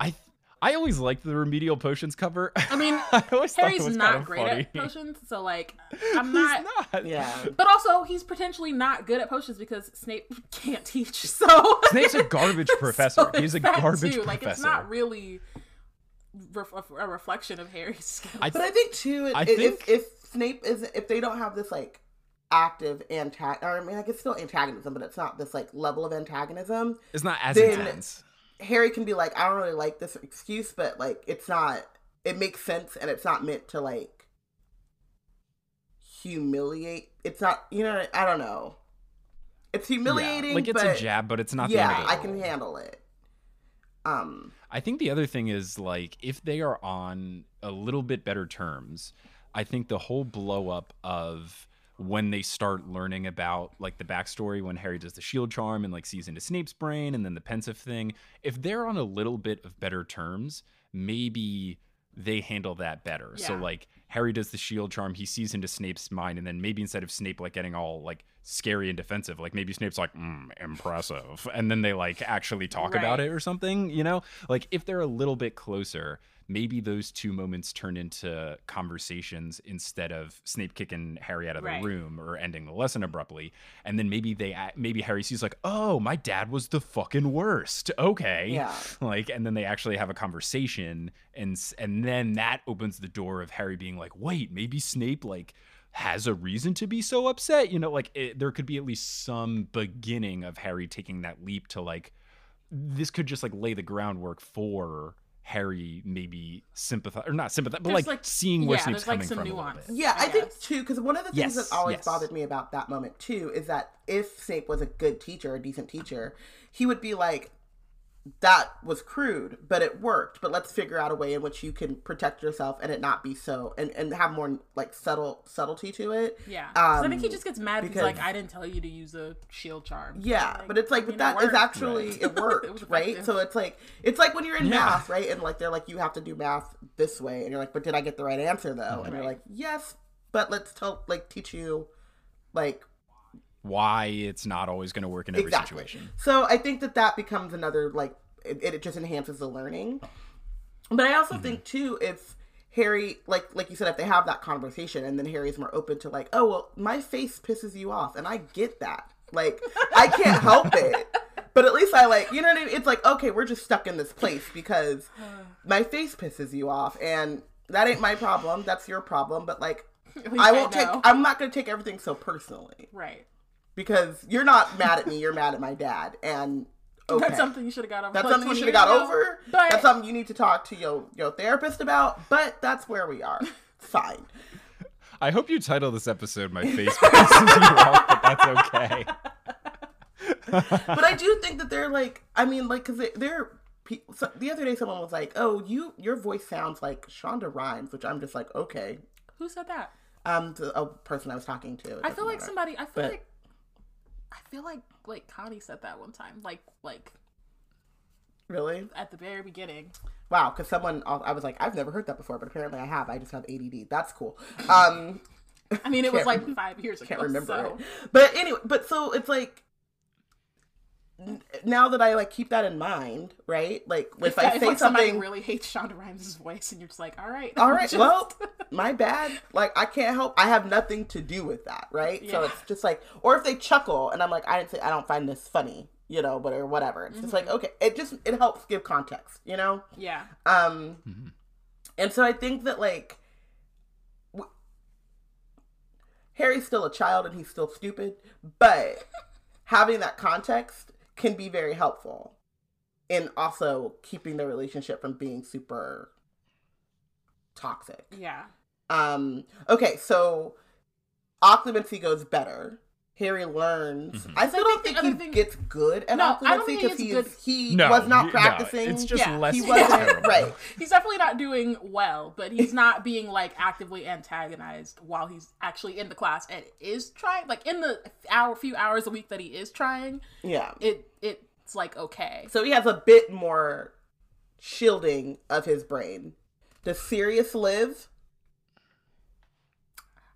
I I always liked the remedial potions cover. I mean, I always Harry's it was not kind of great funny. at potions, so like, I'm not, not. Yeah. But also, he's potentially not good at potions because Snape can't teach. So Snape's a garbage professor. So he's a garbage too. professor. Like, it's not really a reflection of Harry's skills. I th- but I think too, it, I if, think... if Snape is, if they don't have this like active antagonism, I mean, like it's still antagonism, but it's not this like level of antagonism. It's not as then, intense. Harry can be like, I don't really like this excuse, but like, it's not, it makes sense and it's not meant to like humiliate. It's not, you know, I don't know. It's humiliating. Yeah, like it's but, a jab, but it's not. Yeah, the end of the I world. can handle it. Um, I think the other thing is like, if they are on a little bit better terms, I think the whole blow up of when they start learning about like the backstory, when Harry does the shield charm and like sees into Snape's brain and then the pensive thing, if they're on a little bit of better terms, maybe they handle that better. Yeah. So like Harry does the shield charm, he sees into Snape's mind, and then maybe instead of Snape like getting all like scary and defensive, like maybe Snape's like, mm, impressive. And then they like actually talk right. about it or something, you know? Like if they're a little bit closer, maybe those two moments turn into conversations instead of Snape kicking Harry out of the right. room or ending the lesson abruptly. And then maybe they, maybe Harry sees like, oh, my dad was the fucking worst. Okay. Yeah. Like, and then they actually have a conversation, and, and then that opens the door of Harry being like, wait, maybe Snape like has a reason to be so upset. You know, like it, there could be at least some beginning of Harry taking that leap to like, this could just like lay the groundwork for Harry maybe sympathize or not sympathize, but like, like seeing where yeah, Snape's coming like some from nuance. A little bit. Yeah, I, I think too, because one of the things yes, that always yes. bothered me about that moment too is that if Snape was a good teacher, a decent teacher, he would be like, that was crude, but it worked. But let's figure out a way in which you can protect yourself and it not be so, and, and have more like subtle subtlety to it. Yeah. Um, I think he just gets mad because, because like, I didn't tell you to use a shield charm. Yeah. Like, but it's like, but that worked, is actually, right. it worked, it right? So it's like, it's like when you're in yeah. math, right? And like, they're like, you have to do math this way. And you're like, but did I get the right answer though? Right. And you're like, yes, but let's tell, like teach you like, why it's not always going to work in every exactly. situation. So I think that that becomes another, like, it, it just enhances the learning. But I also mm-hmm. think, too, if Harry, like like you said, if they have that conversation and then Harry's more open to, like, oh, well, my face pisses you off, and I get that. Like, I can't help it. But at least I, like, you know what I mean? It's like, okay, we're just stuck in this place because my face pisses you off, and that ain't my problem. That's your problem. But, like, I won't I take, I'm not going to take everything so personally. Right. Because you're not mad at me, you're mad at my dad, and okay. That's something you should have got over. That's like something you should have got ago, over. But... That's something you need to talk to your your therapist about. But that's where we are. Fine. I hope you title this episode "My Face Pisses You Off," but that's okay. But I do think that they're like, I mean, like, because they're people. So the other day, someone was like, "Oh, you, your voice sounds like Shonda Rhimes," which I'm just like, okay. Who said that? Um, the a person I was talking to. I feel like matter. somebody. I feel but, like. I feel like like Connie said that one time, like like really at the very beginning. Wow, because someone I was like, I've never heard that before, but apparently I have. I just have A D D. That's cool. Um, I mean, it was like five years ago. Can't remember so. it. But anyway, but so it's like now that I like keep that in mind, right? Like if, if I if say like something, somebody really hates Shonda Rhimes' voice, and you're just like, all right, all right, just... well, my bad. Like I can't help. I have nothing to do with that, right? Yeah. So it's just like, or if they chuckle, and I'm like, I didn't say, I don't find this funny, you know, but or whatever. It's mm-hmm. just like, okay, it just it helps give context, you know? Yeah. Um, mm-hmm. and so I think that like w- Harry's still a child, and he's still stupid, but having that context can be very helpful in also keeping the relationship from being super toxic. Yeah. Um, okay, so occlumency goes better. Harry learns. Mm-hmm. I still don't I think, think he thing... gets good at no, occlumency because he, good... he no, was not practicing. No, it's just yeah. less he wasn't, right. He's definitely not doing well, but he's not being like actively antagonized while he's actually in the class and is trying. Like in the hour, few hours a week that he is trying, yeah, it it's like okay. So he has a bit more shielding of his brain. Does Sirius live?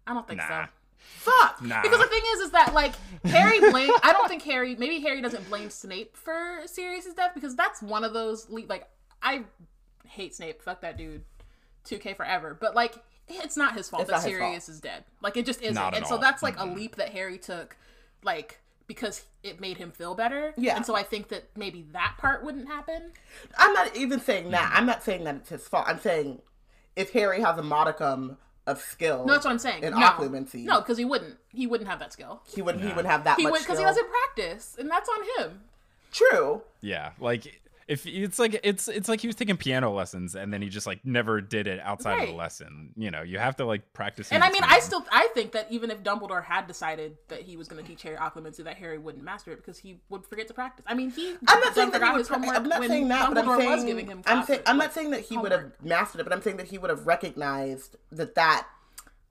I don't think nah. so. Fuck. Nah. Because the thing is, is that like Harry blame. I don't think Harry. Maybe Harry doesn't blame Snape for Sirius's death because that's one of those. Le- like I hate Snape. Fuck that dude. two K forever. But, like, it's not his fault it's that Sirius fault. is dead. Like, it just isn't. And all. so that's, like, mm-hmm. a leap that Harry took, like, because it made him feel better. Yeah. And so I think that maybe that part wouldn't happen. I'm not even saying that. I'm not saying that it's his fault. I'm saying if Harry has a modicum of skill. No, that's what I'm saying. In no. occlumency. No, because he wouldn't. He wouldn't have that skill. He wouldn't, no. he wouldn't have that he much would, skill. Because he doesn't practice. And that's on him. True. Yeah. Like... If it's like it's it's like he was taking piano lessons and then he just like never did it outside right. of the lesson. You know, you have to like practice. And I mean, I still I think that even if Dumbledore had decided that he was going to teach Harry occlumency, that Harry wouldn't master it because he would forget to practice. I mean, he I'm not saying that he would. Pr- I'm not saying that, Dumbledore but I'm saying was giving him classes, I'm, say, I'm like, not saying that he would have mastered it, but I'm saying that he would have recognized that that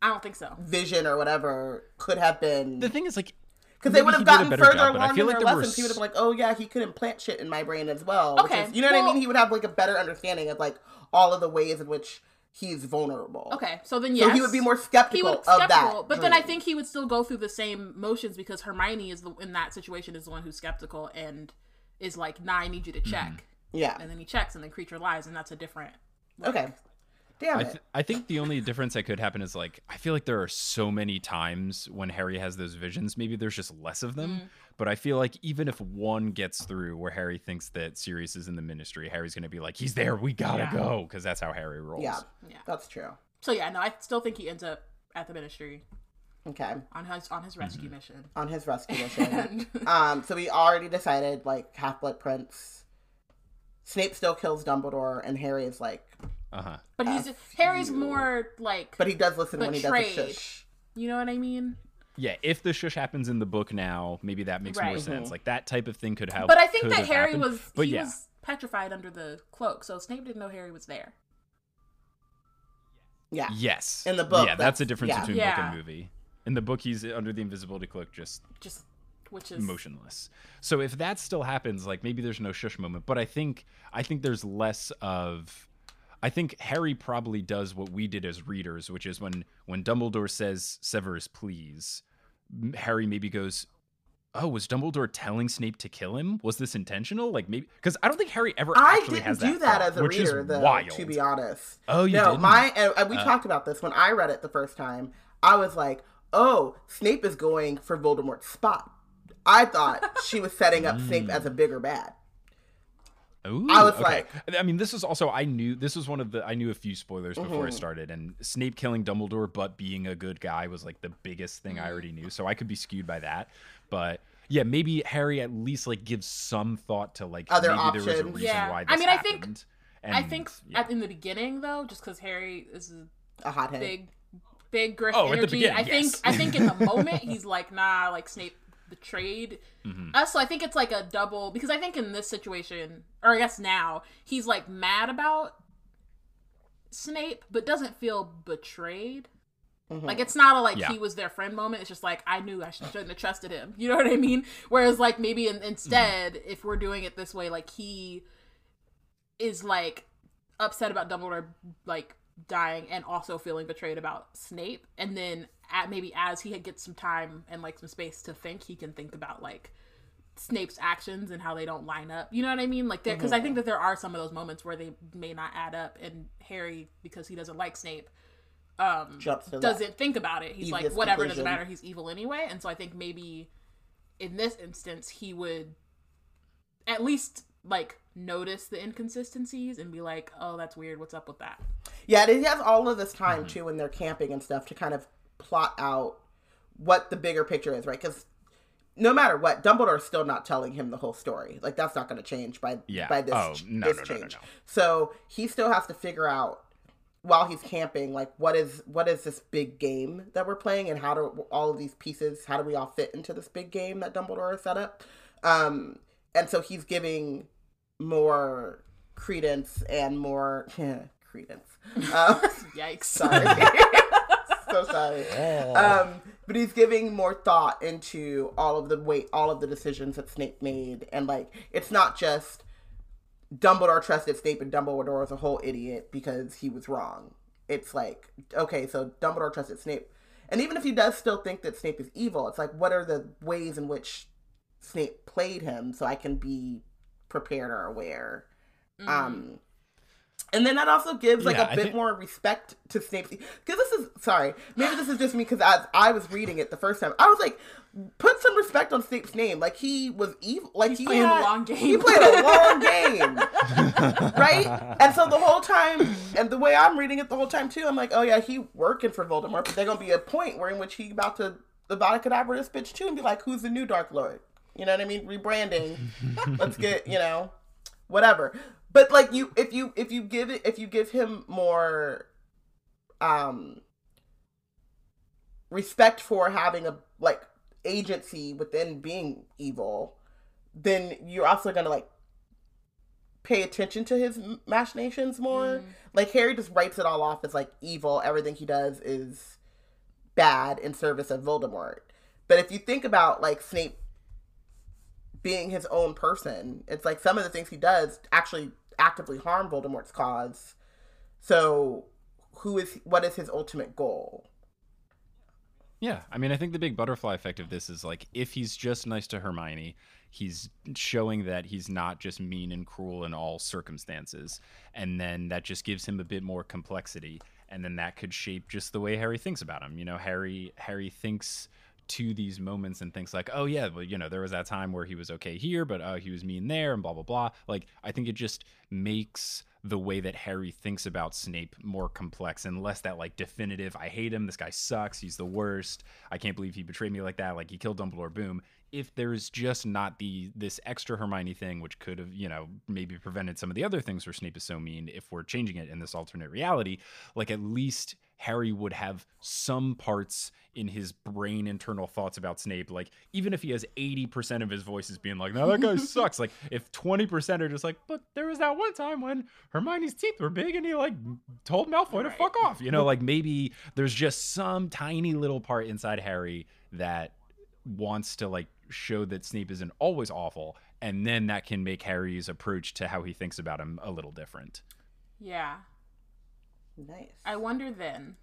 I don't think so vision or whatever could have been. The thing is, like. Because they would have gotten further job, along in like their lessons. S- he would have been like, oh, yeah, he could implant shit in my brain as well. Okay. Is, you know well, what I mean? He would have, like, a better understanding of, like, all of the ways in which he's vulnerable. Okay. So then, yes. So he would be more skeptical he would, of skeptical, that. But dream. Then I think he would still go through the same motions because Hermione is the, in that situation is the one who's skeptical and is like, nah, I need you to check. Mm-hmm. Yeah. And then he checks and the creature lies and that's a different... Like, okay. Damn it. I, th- I think the only difference that could happen is like, I feel like there are so many times when Harry has those visions, maybe there's just less of them, mm. but I feel like even if one gets through where Harry thinks that Sirius is in the ministry, Harry's going to be like, he's there, we gotta yeah. go, because that's how Harry rolls. Yeah, yeah, that's true. So yeah, no, I still think he ends up at the ministry. Okay. On his on his rescue mm-hmm. mission. On his rescue mission. um, so we already decided, like, Half-Blood Prince, Snape still kills Dumbledore, and Harry is like... Uh-huh. But he's just, Harry's more like But he does listen betrayed. when he does the shush. You know what I mean? Yeah, if the shush happens in the book now, maybe that makes right. more mm-hmm. sense. Like that type of thing could help. But I think that Harry happened. was but he yeah. was petrified under the cloak, so Snape didn't know Harry was there. Yeah. Yes. In the book. Yeah, that's, that's a difference yeah. between yeah. book and movie. In the book he's under the invisibility cloak just just which is motionless. So if that still happens, like maybe there's no shush moment, but I think I think there's less of I think Harry probably does what we did as readers, which is when, when Dumbledore says, Severus, please, Harry maybe goes, oh, was Dumbledore telling Snape to kill him? Was this intentional? Like maybe because I don't think Harry ever I actually has that I didn't do that thought, as a reader, though, wild. to be honest. Oh, you no, didn't? My, and we uh, talked about this. When I read it the first time, I was like, oh, Snape is going for Voldemort's spot. I thought she was setting up Snape as a bigger bad. Ooh, I was okay. like, I mean, this is also, I knew, this was one of the, I knew a few spoilers before mm-hmm. I started, and Snape killing Dumbledore, but being a good guy was like the biggest thing I already knew. So I could be skewed by that. But yeah, maybe Harry at least like gives some thought to like, Other maybe options. there was a reason yeah. why this I mean, I happened. Think, and, I think yeah. at, in the beginning though, just because Harry is a, a hothead, big, big Griff oh, energy. I yes. think, I think in the moment he's like, nah, like Snape betrayed mm-hmm. us, so I think it's like a double, because I think in this situation, or I guess now, he's like mad about Snape but doesn't feel betrayed. Mm-hmm. Like it's not a like yeah. he was their friend moment, it's just like I knew I shouldn't have trusted him, you know what I mean? Whereas like maybe in, instead mm-hmm. if we're doing it this way, like he is like upset about Dumbledore like dying and also feeling betrayed about Snape, and then at maybe as he gets some time and like some space to think, he can think about like Snape's actions and how they don't line up. You know what I mean? Like, because mm-hmm. I think that there are some of those moments where they may not add up, and Harry, because he doesn't like Snape, um, doesn't think about it. He's like, whatever, it doesn't matter. He's evil anyway. And so I think maybe in this instance, he would at least like notice the inconsistencies and be like, "Oh, that's weird. What's up with that?" Yeah, they have all of this time mm-hmm. too when they're camping and stuff to kind of plot out what the bigger picture is, right? Because no matter what, Dumbledore's still not telling him the whole story. Like that's not going to change by yeah. by this, oh, no, this no, no, change. No, no, no. So he still has to figure out while he's camping, like what is what is this big game that we're playing, and how do all of these pieces, how do we all fit into this big game that Dumbledore has set up? Um, and so he's giving more credence and more credence. Um, Yikes! Sorry. So sorry. Yeah. Um, but he's giving more thought into all of the weight, all of the decisions that Snape made. And, like, it's not just Dumbledore trusted Snape and Dumbledore was a whole idiot because he was wrong. It's like, okay, so Dumbledore trusted Snape. And even if he does still think that Snape is evil, it's like, what are the ways in which Snape played him so I can be prepared or aware? Mm. Um, And then that also gives like yeah, a I bit think... more respect to Snape. Because this is, sorry, maybe this is just me because as I was reading it the first time, I was like, put some respect on Snape's name. Like he was evil. Like he, he played had, a long game. He played a long game, right? And so the whole time, and the way I'm reading it the whole time too, I'm like, oh yeah, he working for Voldemort. But there's gonna be a point where in which he about to about to Kadabra this bitch too, and be like, who's the new Dark Lord? You know what I mean? Rebranding. Let's get you know, whatever. But like you, if you if you give it if you give him more, um, respect for having a like agency within being evil, then you're also gonna like pay attention to his machinations more. Mm. Like Harry just writes it all off as like evil. Everything he does is bad in service of Voldemort. But if you think about like Snape being his own person, it's like some of the things he does actually actively harm Voldemort's cause. So who is, what is his ultimate goal? Yeah. I mean, I think the big butterfly effect of this is like, if he's just nice to Hermione, he's showing that he's not just mean and cruel in all circumstances. And then that just gives him a bit more complexity. And then that could shape just the way Harry thinks about him. You know, Harry, Harry thinks to these moments and thinks like, oh yeah, well, you know, there was that time where he was okay here, but oh, he was mean there and blah, blah, blah. Like, I think it just makes the way that Harry thinks about Snape more complex and less that like definitive, I hate him, this guy sucks, he's the worst, I can't believe he betrayed me like that, like he killed Dumbledore, boom. If there's just not the this extra Hermione thing, which could have, you know, maybe prevented some of the other things where Snape is so mean, if we're changing it in this alternate reality, like at least Harry would have some parts in his brain internal thoughts about Snape. Like, even if he has eighty percent of his voices being like, no, that guy sucks. Like, if twenty percent are just like, but there was that one time when Hermione's teeth were big and he, like, told Malfoy to fuck off. You know, like, maybe there's just some tiny little part inside Harry that wants to, like, show that Snape isn't always awful. And then that can make Harry's approach to how he thinks about him a little different. Yeah. Nice. I wonder then,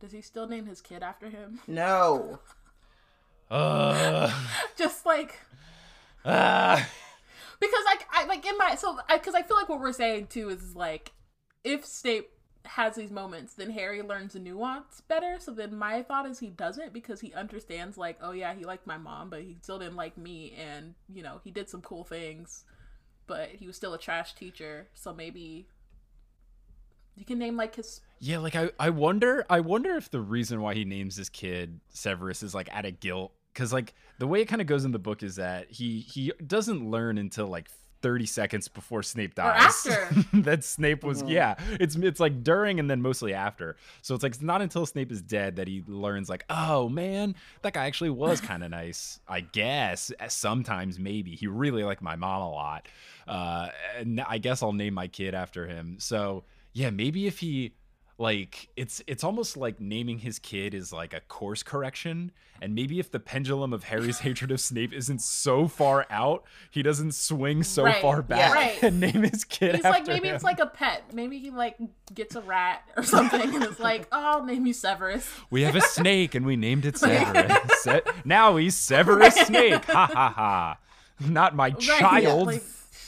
does he still name his kid after him? No. uh. Just like, uh. because like I like in my so because I, I feel like what we're saying too is like, if Snape has these moments, then Harry learns nuance better. So then my thought is he doesn't, because he understands like, oh yeah, he liked my mom, but he still didn't like me, and you know he did some cool things, but he was still a trash teacher. So maybe. You can name like his yeah like I, I wonder I wonder if the reason why he names his kid Severus is like out of guilt, because like the way it kind of goes in the book is that he he doesn't learn until like thirty seconds before Snape dies. Or after. That Snape was, mm-hmm. yeah, it's it's like during and then mostly after. So it's like, it's not until Snape is dead that he learns like, oh man, that guy actually was kind of nice, I guess. Sometimes maybe. He really liked my mom a lot. Uh, and I guess I'll name my kid after him. So yeah, maybe if he, like, it's it's almost like naming his kid is like a course correction, and maybe if the pendulum of Harry's hatred of Snape isn't so far out, he doesn't swing so right. far back yeah. right. and name his kid He's after like, maybe him. It's like a pet. Maybe he, like, gets a rat or something, and it's like, oh, I'll name you Severus. We have a snake, and we named it Severus. Se- now he's Severus right. Snape. Ha, ha, ha. Not my right. child. Yeah, like,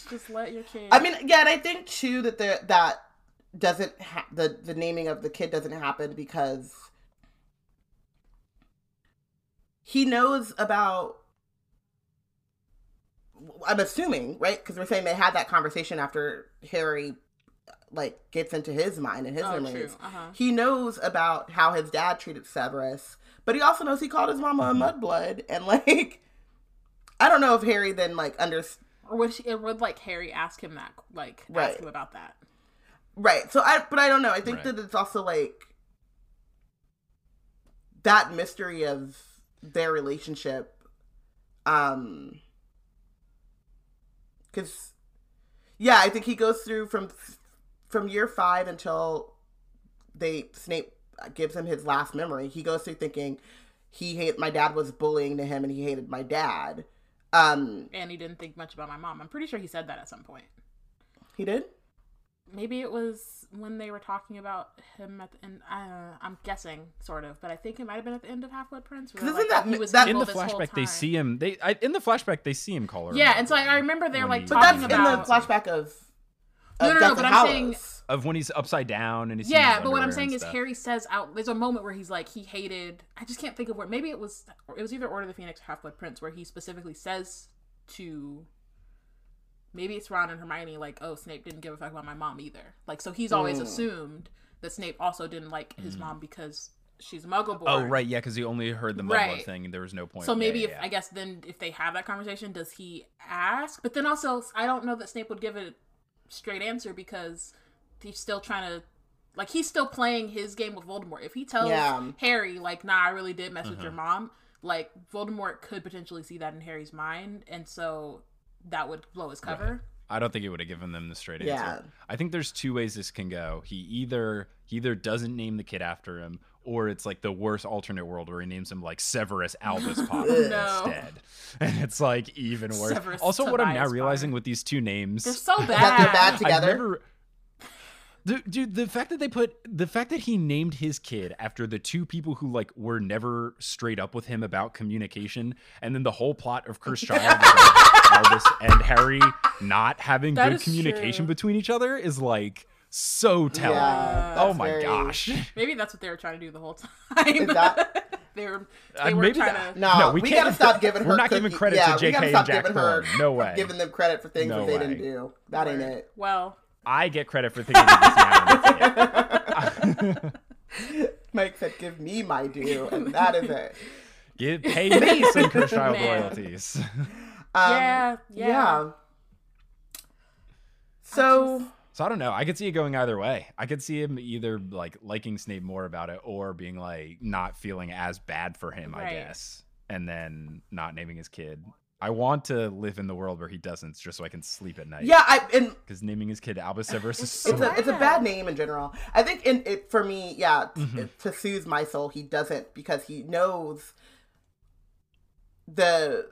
just let your kid. I mean, yeah, and I think, too, that the, that... doesn't ha- the the naming of the kid doesn't happen because he knows about, I'm assuming, right? Because we're saying they had that conversation after Harry like gets into his mind and his oh, memories. Uh-huh. He knows about how his dad treated Severus, but he also knows he called his mama a mudblood, and like I don't know if Harry then like understood, or would she, it would like Harry ask him that like right. ask him about that. Right. So I, but I don't know. I think right. that it's also like that mystery of their relationship. Um, cause yeah, I think he goes through from, from year five until they Snape gives him his last memory. He goes through thinking he hate my dad was bullying to him and he hated my dad. Um, and he didn't think much about my mom. I'm pretty sure he said that at some point. He did? Maybe it was when they were talking about him at the end. Uh, I'm guessing, sort of, but I think it might have been at the end of Half-Blood Prince. Because isn't that, he was that in the flashback? They see him. They I, in the flashback they see him call her. Yeah, and so I, I remember they're like talking about. But that's in the flashback of No, no, no, but I'm saying of when he's upside down and he's yeah. But what I'm saying is Harry says out. There's a moment where he's like he hated. I just can't think of where. Maybe it was it was either Order of the Phoenix or Half Blood Prince where he specifically says to. Maybe it's Ron and Hermione like, oh, Snape didn't give a fuck about my mom either. Like, so he's always mm. assumed that Snape also didn't like his mm. mom because she's Muggle born. Oh, right, yeah, because he only heard the Muggle right. thing and there was no point. So maybe, yeah, if, yeah. I guess, then if they have that conversation, does he ask? But then also, I don't know that Snape would give it a straight answer because he's still trying to, like, he's still playing his game with Voldemort. If he tells yeah. Harry, like, nah, I really did mess uh-huh. with your mom, like, Voldemort could potentially see that in Harry's mind. And so... that would blow his cover. Right. I don't think it would have given them the straight answer. Yeah. I think there's two ways this can go. He either he either doesn't name the kid after him, or it's like the worst alternate world where he names him like Severus Albus Potter no. instead. And it's like even worse. Severus also, Tobias what I'm now realizing Potter. With these two names. They're so bad. That they're bad together. I've never, dude, dude, the fact that they put the fact that he named his kid after the two people who like were never straight up with him about communication, and then the whole plot of Cursed Child Albus and Harry not having that good communication true. Between each other is like so telling. Yeah, oh my very... gosh. Maybe that's what they were trying to do the whole time. That... they were they uh, maybe trying that... to No, no we, we gotta stop giving her We're not cookie. Giving credit yeah, to J K and Jack Thorne. No way. Giving them credit for things no that they way. Didn't do. That ain't it. Well, I get credit for thinking that Mike said, give me my due, and that is it. Give pay me some Cursed Child royalties. Um, yeah, yeah. yeah. So, I just... so I don't know. I could see it going either way. I could see him either like liking Snape more about it, or being like not feeling as bad for him, right. I guess, and then not naming his kid. I want to live in the world where he doesn't, just so I can sleep at night. Yeah, I because naming his kid Albus Severus is so it's a, it's a bad name in general. I think in it for me, yeah, mm-hmm. t- to soothe my soul, he doesn't because he knows the.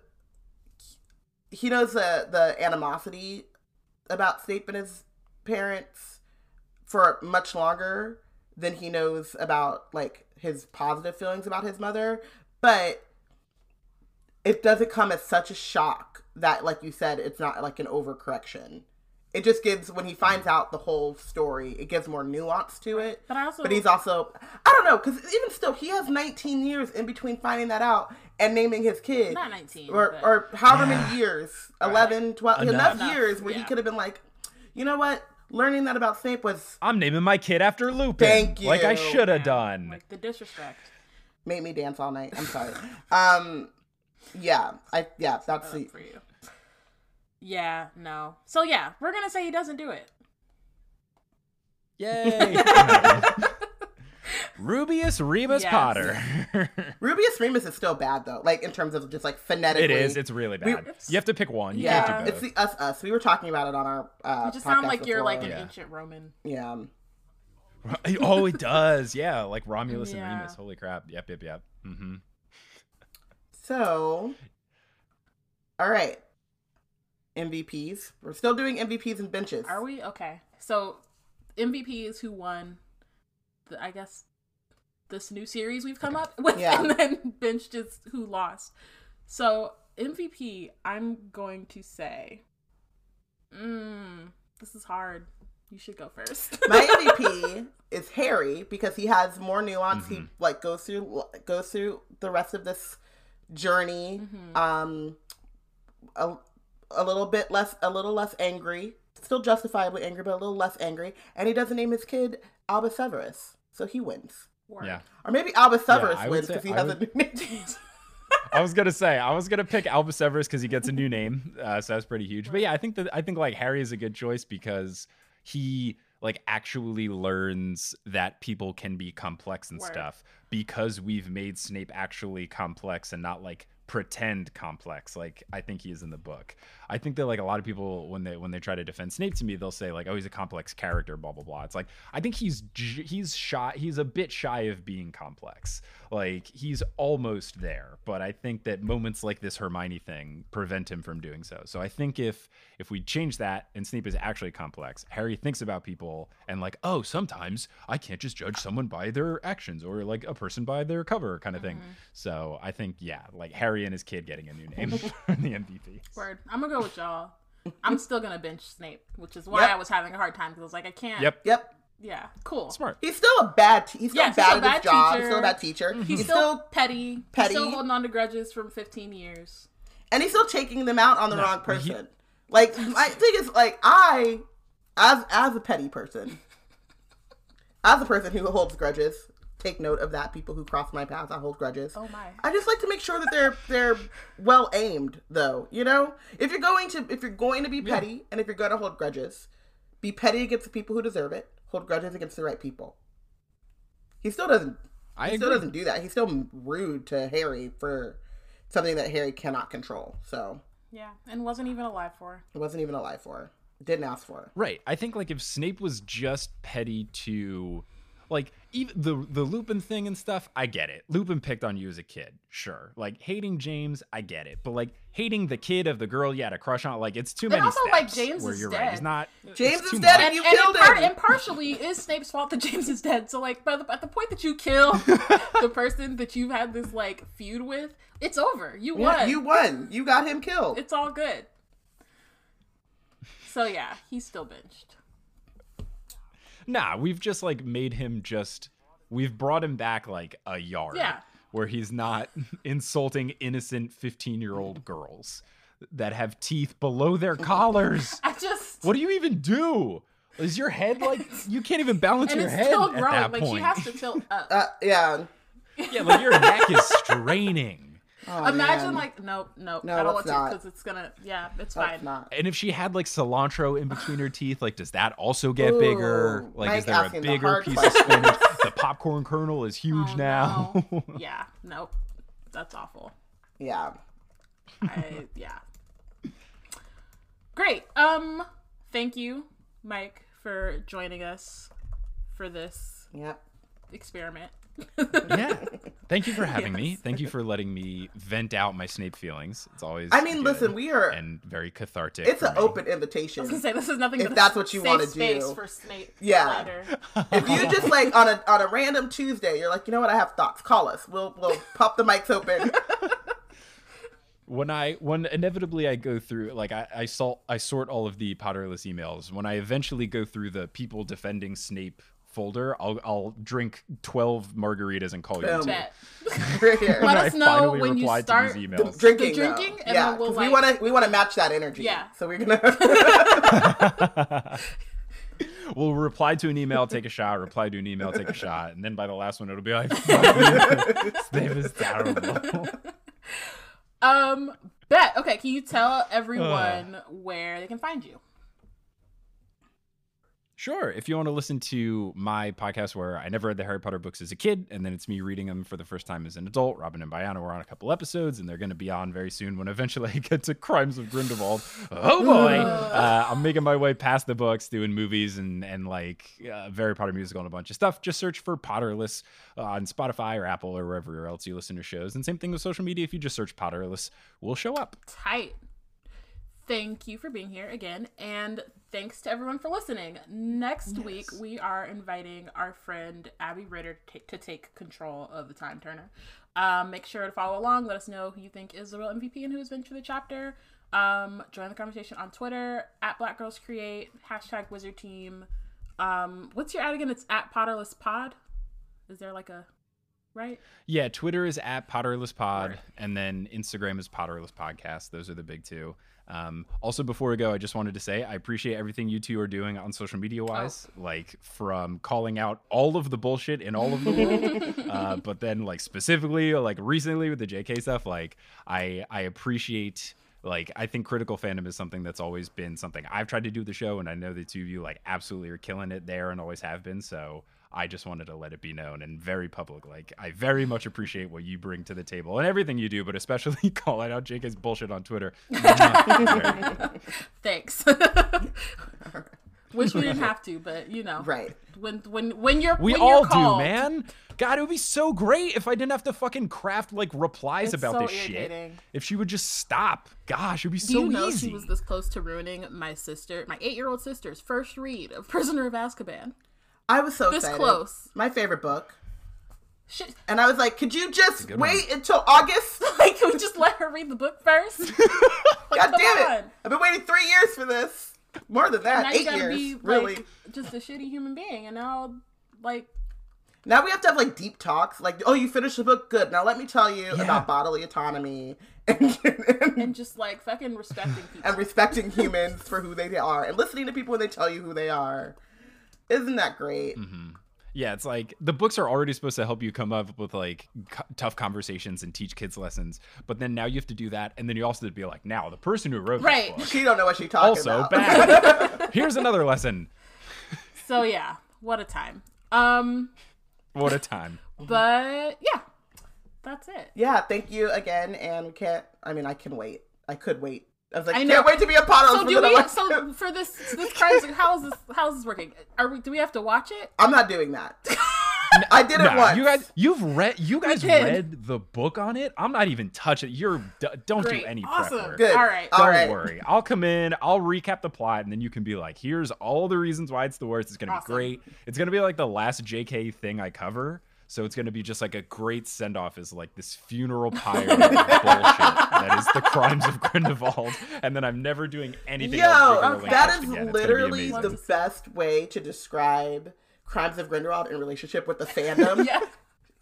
He knows the, the animosity about Snape and his parents for much longer than he knows about, like, his positive feelings about his mother. But it doesn't come as such a shock that, like you said, it's not, like, an overcorrection. It just gives, when he finds out the whole story, it gives more nuance to it. But I also... But he's also... I don't know, because even still, he has nineteen years in between finding that out and naming his kid. Not nineteen. Or but... or however yeah. many years. eleven, right. twelve. Enough, enough, enough years where yeah. he could have been like, you know what? Learning that about Snape was... I'm naming my kid after Lupin. Thank you. Like I should have yeah. done. Like the disrespect. Made me dance all night. I'm sorry. um, Yeah. I Yeah, that's the... for you. Yeah, no. So yeah, we're going to say he doesn't do it. Yay. Rubius Remus yes. Potter. Rubius Remus is still bad though, like in terms of just like phonetically. It is. It's really bad. We, it's, you have to pick one. You yeah, can't do both. It's the us us. We were talking about it on our. Uh, you just podcast sound like before. You're like an yeah. ancient Roman. Yeah. Oh, it does. Yeah, like Romulus yeah. and Remus. Holy crap! Yep, yep, yep. Mm-hmm. So, all right. M V Ps. We're still doing M V Ps and benches. Are we okay? So, M V Ps who won. The, I guess this new series we've come okay. up with, yeah. and then bench just who lost. So M V P, I'm going to say, mm, this is hard. You should go first. My M V P is Harry because he has more nuance. Mm-hmm. He like goes through goes through the rest of this journey, mm-hmm. um, a, a little bit less, a little less angry. Still justifiably angry, but a little less angry. And he doesn't name his kid Albus Severus, so he wins. Yeah. Or maybe Albus Severus yeah, wins because he I has would... a new name. I was gonna say I was gonna pick Albus Severus because he gets a new name, uh, so that's pretty huge. But yeah, I think that I think like Harry is a good choice because he like actually learns that people can be complex and Word. Stuff because we've made Snape actually complex and not like. Pretend complex like I think he is in the book. I think that like a lot of people when they when they try to defend Snape to me, they'll say like, oh, he's a complex character, blah blah blah. It's like I think he's he's shy he's a bit shy of being complex. Like he's almost there, but I think that moments like this Hermione thing prevent him from doing so. So I think if if we change that and Snape is actually complex, Harry thinks about people and like, oh, sometimes I can't just judge someone by their actions or like a person by their cover kind of mm-hmm. thing. So I think yeah, like Harry and his kid getting a new name for the M V P. Word. I'm gonna go with y'all. I'm still going to bench Snape, which is why yep. I was having a hard time because I was like, I can't. Yep. Yep. Yeah. Cool. Smart. He's still a bad teacher. He's still, yeah, he's bad still at bad his job. Teacher. He's still a bad teacher. Mm-hmm. He's, he's still petty. Petty. He's still holding on to grudges from fifteen years. And he's still taking them out on the no, wrong person. He... Like, I think it's like, I, as as a petty person, as a person who holds grudges, take note of that. People who cross my path, I hold grudges. Oh my! I just like to make sure that they're they're well aimed, though. You know, if you're going to if you're going to be petty, yeah. and if you're going to hold grudges, be petty against the people who deserve it. Hold grudges against the right people. He still doesn't. I he agree. still doesn't do that. He's still rude to Harry for something that Harry cannot control. So yeah, and wasn't even alive for. It wasn't even alive for. Didn't ask for. Right. I think like if Snape was just petty to. Like, even the the Lupin thing and stuff, I get it. Lupin picked on you as a kid, sure. Like, hating James, I get it. But, like, hating the kid of the girl you had a crush on, like, it's too and many also, steps. And also, like, James is dead. Right. He's not, James is dead much. and you and, killed and him. Part, and partially is Snape's fault that James is dead. So, like, by the, at the point that you kill the person that you've had this, like, feud with, it's over. You won. Yeah, you won. You got him killed. It's all good. So, yeah, he's still benched. Nah, we've just like made him just we've brought him back like a yard yeah. where he's not insulting innocent fifteen year old girls that have teeth below their collars. I just what do you even do? Is your head like you can't even balance and your it's head still growing. At that like point. She has to tilt up. Uh, yeah. Yeah, like your neck is straining. Oh, imagine man. Like nope nope no, I don't want not. to because it's gonna yeah it's that's fine not. And if she had like cilantro in between her teeth, like does that also get Ooh, bigger like Mike is there a bigger the piece question. Of spinach? The popcorn kernel is huge oh, now no. yeah nope that's awful yeah I, yeah great um thank you Mike for joining us for this yep. experiment. Yeah. Thank you for having yes. me. Thank you for letting me vent out my Snape feelings. It's always I mean, listen, we are and very cathartic. It's an me. open invitation. I was gonna say this is nothing. If that's what you want to do, for Snape. Yeah. If you just like on a on a random Tuesday, you're like, you know what? I have thoughts. Call us. We'll we'll pop the mics open. When I when inevitably I go through like I I sort I sort all of the Potterless emails. When I eventually go through the people defending Snape folder, I'll I'll drink twelve margaritas and call Boom. you two. Right here. Let us know when you start the drinking. The drinking and yeah, then we'll like... we want to we want to match that energy. Yeah. So we're gonna. We'll reply to an email, take a shot. Reply to an email, take a shot, and then by the last one, it'll be like, "Snape is terrible." Um, bet. Okay, can you tell everyone uh. where they can find you? Sure. If you want to listen to my podcast where I never read the Harry Potter books as a kid, and then it's me reading them for the first time as an adult, Robin and Biana were on a couple episodes, and they're going to be on very soon when eventually I get to Crimes of Grindelwald. Oh, boy. Uh, I'm making my way past the books, doing movies and, and like uh, Very Potter Musical and a bunch of stuff. Just search for Potterless on Spotify or Apple or wherever else you listen to shows. And same thing with social media. If you just search Potterless, we'll show up. Tight. Thank you for being here again, and thanks to everyone for listening. Next yes. week, we are inviting our friend Abby Ritter t- to take control of the Time Turner. Um, make sure to follow along. Let us know who you think is the real M V P and who has been through the chapter. Um, join the conversation on Twitter, at Black Girls Create, hashtag Wizard Team. Um, what's your ad again? It's at Potterless Pod. Is there like a... Right. Yeah, Twitter is at Potterless Pod, right. and then Instagram is Potterless Podcast. Those are the big two. Um, also, before we go, I just wanted to say I appreciate everything you two are doing on social media wise, oh. like from calling out all of the bullshit in all of the world, uh, but then like specifically, like recently with the J K stuff, like I I appreciate. Like, I think critical fandom is something that's always been something I've tried to do the show, and I know the two of you like absolutely are killing it there and always have been. So I just wanted to let it be known and very public. Like, I very much appreciate what you bring to the table and everything you do, but especially calling out J K's bullshit on Twitter. Thanks. Wish we didn't have to, but you know, right? When when when you're we when all you're called, do, man. God, it would be so great if I didn't have to fucking craft like replies it's about so this irritating. shit. If she would just stop, gosh, it'd be do so easy. Do you know easy. She was this close to ruining my sister, my eight-year-old sister's first read of *Prisoner of Azkaban*? I was so this excited. close. My favorite book. She, and I was like, could you just wait one. until August? Like, can we just let her read the book first? Like, God damn on. it. I've been waiting three years for this. More than that, now eight you gotta years. Be, really. Like, just a shitty human being. And now, like... Now we have to have, like, deep talks. Like, oh, you finished the book? Good. Now let me tell you yeah. about bodily autonomy. And, and, and just, like, fucking respecting people. And respecting humans for who they are. And listening to people when they tell you who they are. Isn't that great? Mm-hmm. Yeah, it's like the books are already supposed to help you come up with like co- tough conversations and teach kids lessons, but then now you have to do that, and then you also have to be like, now the person who wrote right. this book, she don't know what she's talking also about. Also bad. Here's another lesson. So yeah, what a time. Um, what a time. But yeah, that's it. Yeah, thank you again, and we can't. I mean, I can wait. I could wait. I was like, I can't wait to be a Potterless. So do we? One. So for this, this crimes, how is this? How is this working? Are we? Do we have to watch it? I'm not doing that. No, I did it no, once. You guys, you've read. You guys read the book on it. I'm not even touching. You're don't Great. do any awesome. prep work. Good. All right. Don't all right. worry. I'll come in. I'll recap the plot, and then you can be like, here's all the reasons why it's the worst. It's gonna awesome. be great. It's gonna be like the last J K thing I cover. So it's going to be just like a great send-off is like this funeral pyre of bullshit that is the Crimes of Grindelwald. And then I'm never doing anything Yo, else. Yo, that is again. literally be the best way to describe Crimes of Grindelwald in relationship with the fandom. yeah.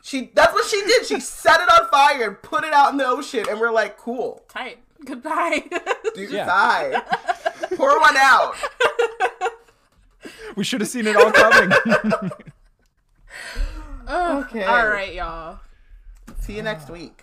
She That's what she did. She set it on fire and put it out in the ocean. And we're like, cool. Tight. Goodbye. Dude, yeah. Bye. Pour one out. We should have seen it all coming. Okay. All right, y'all. See you next week.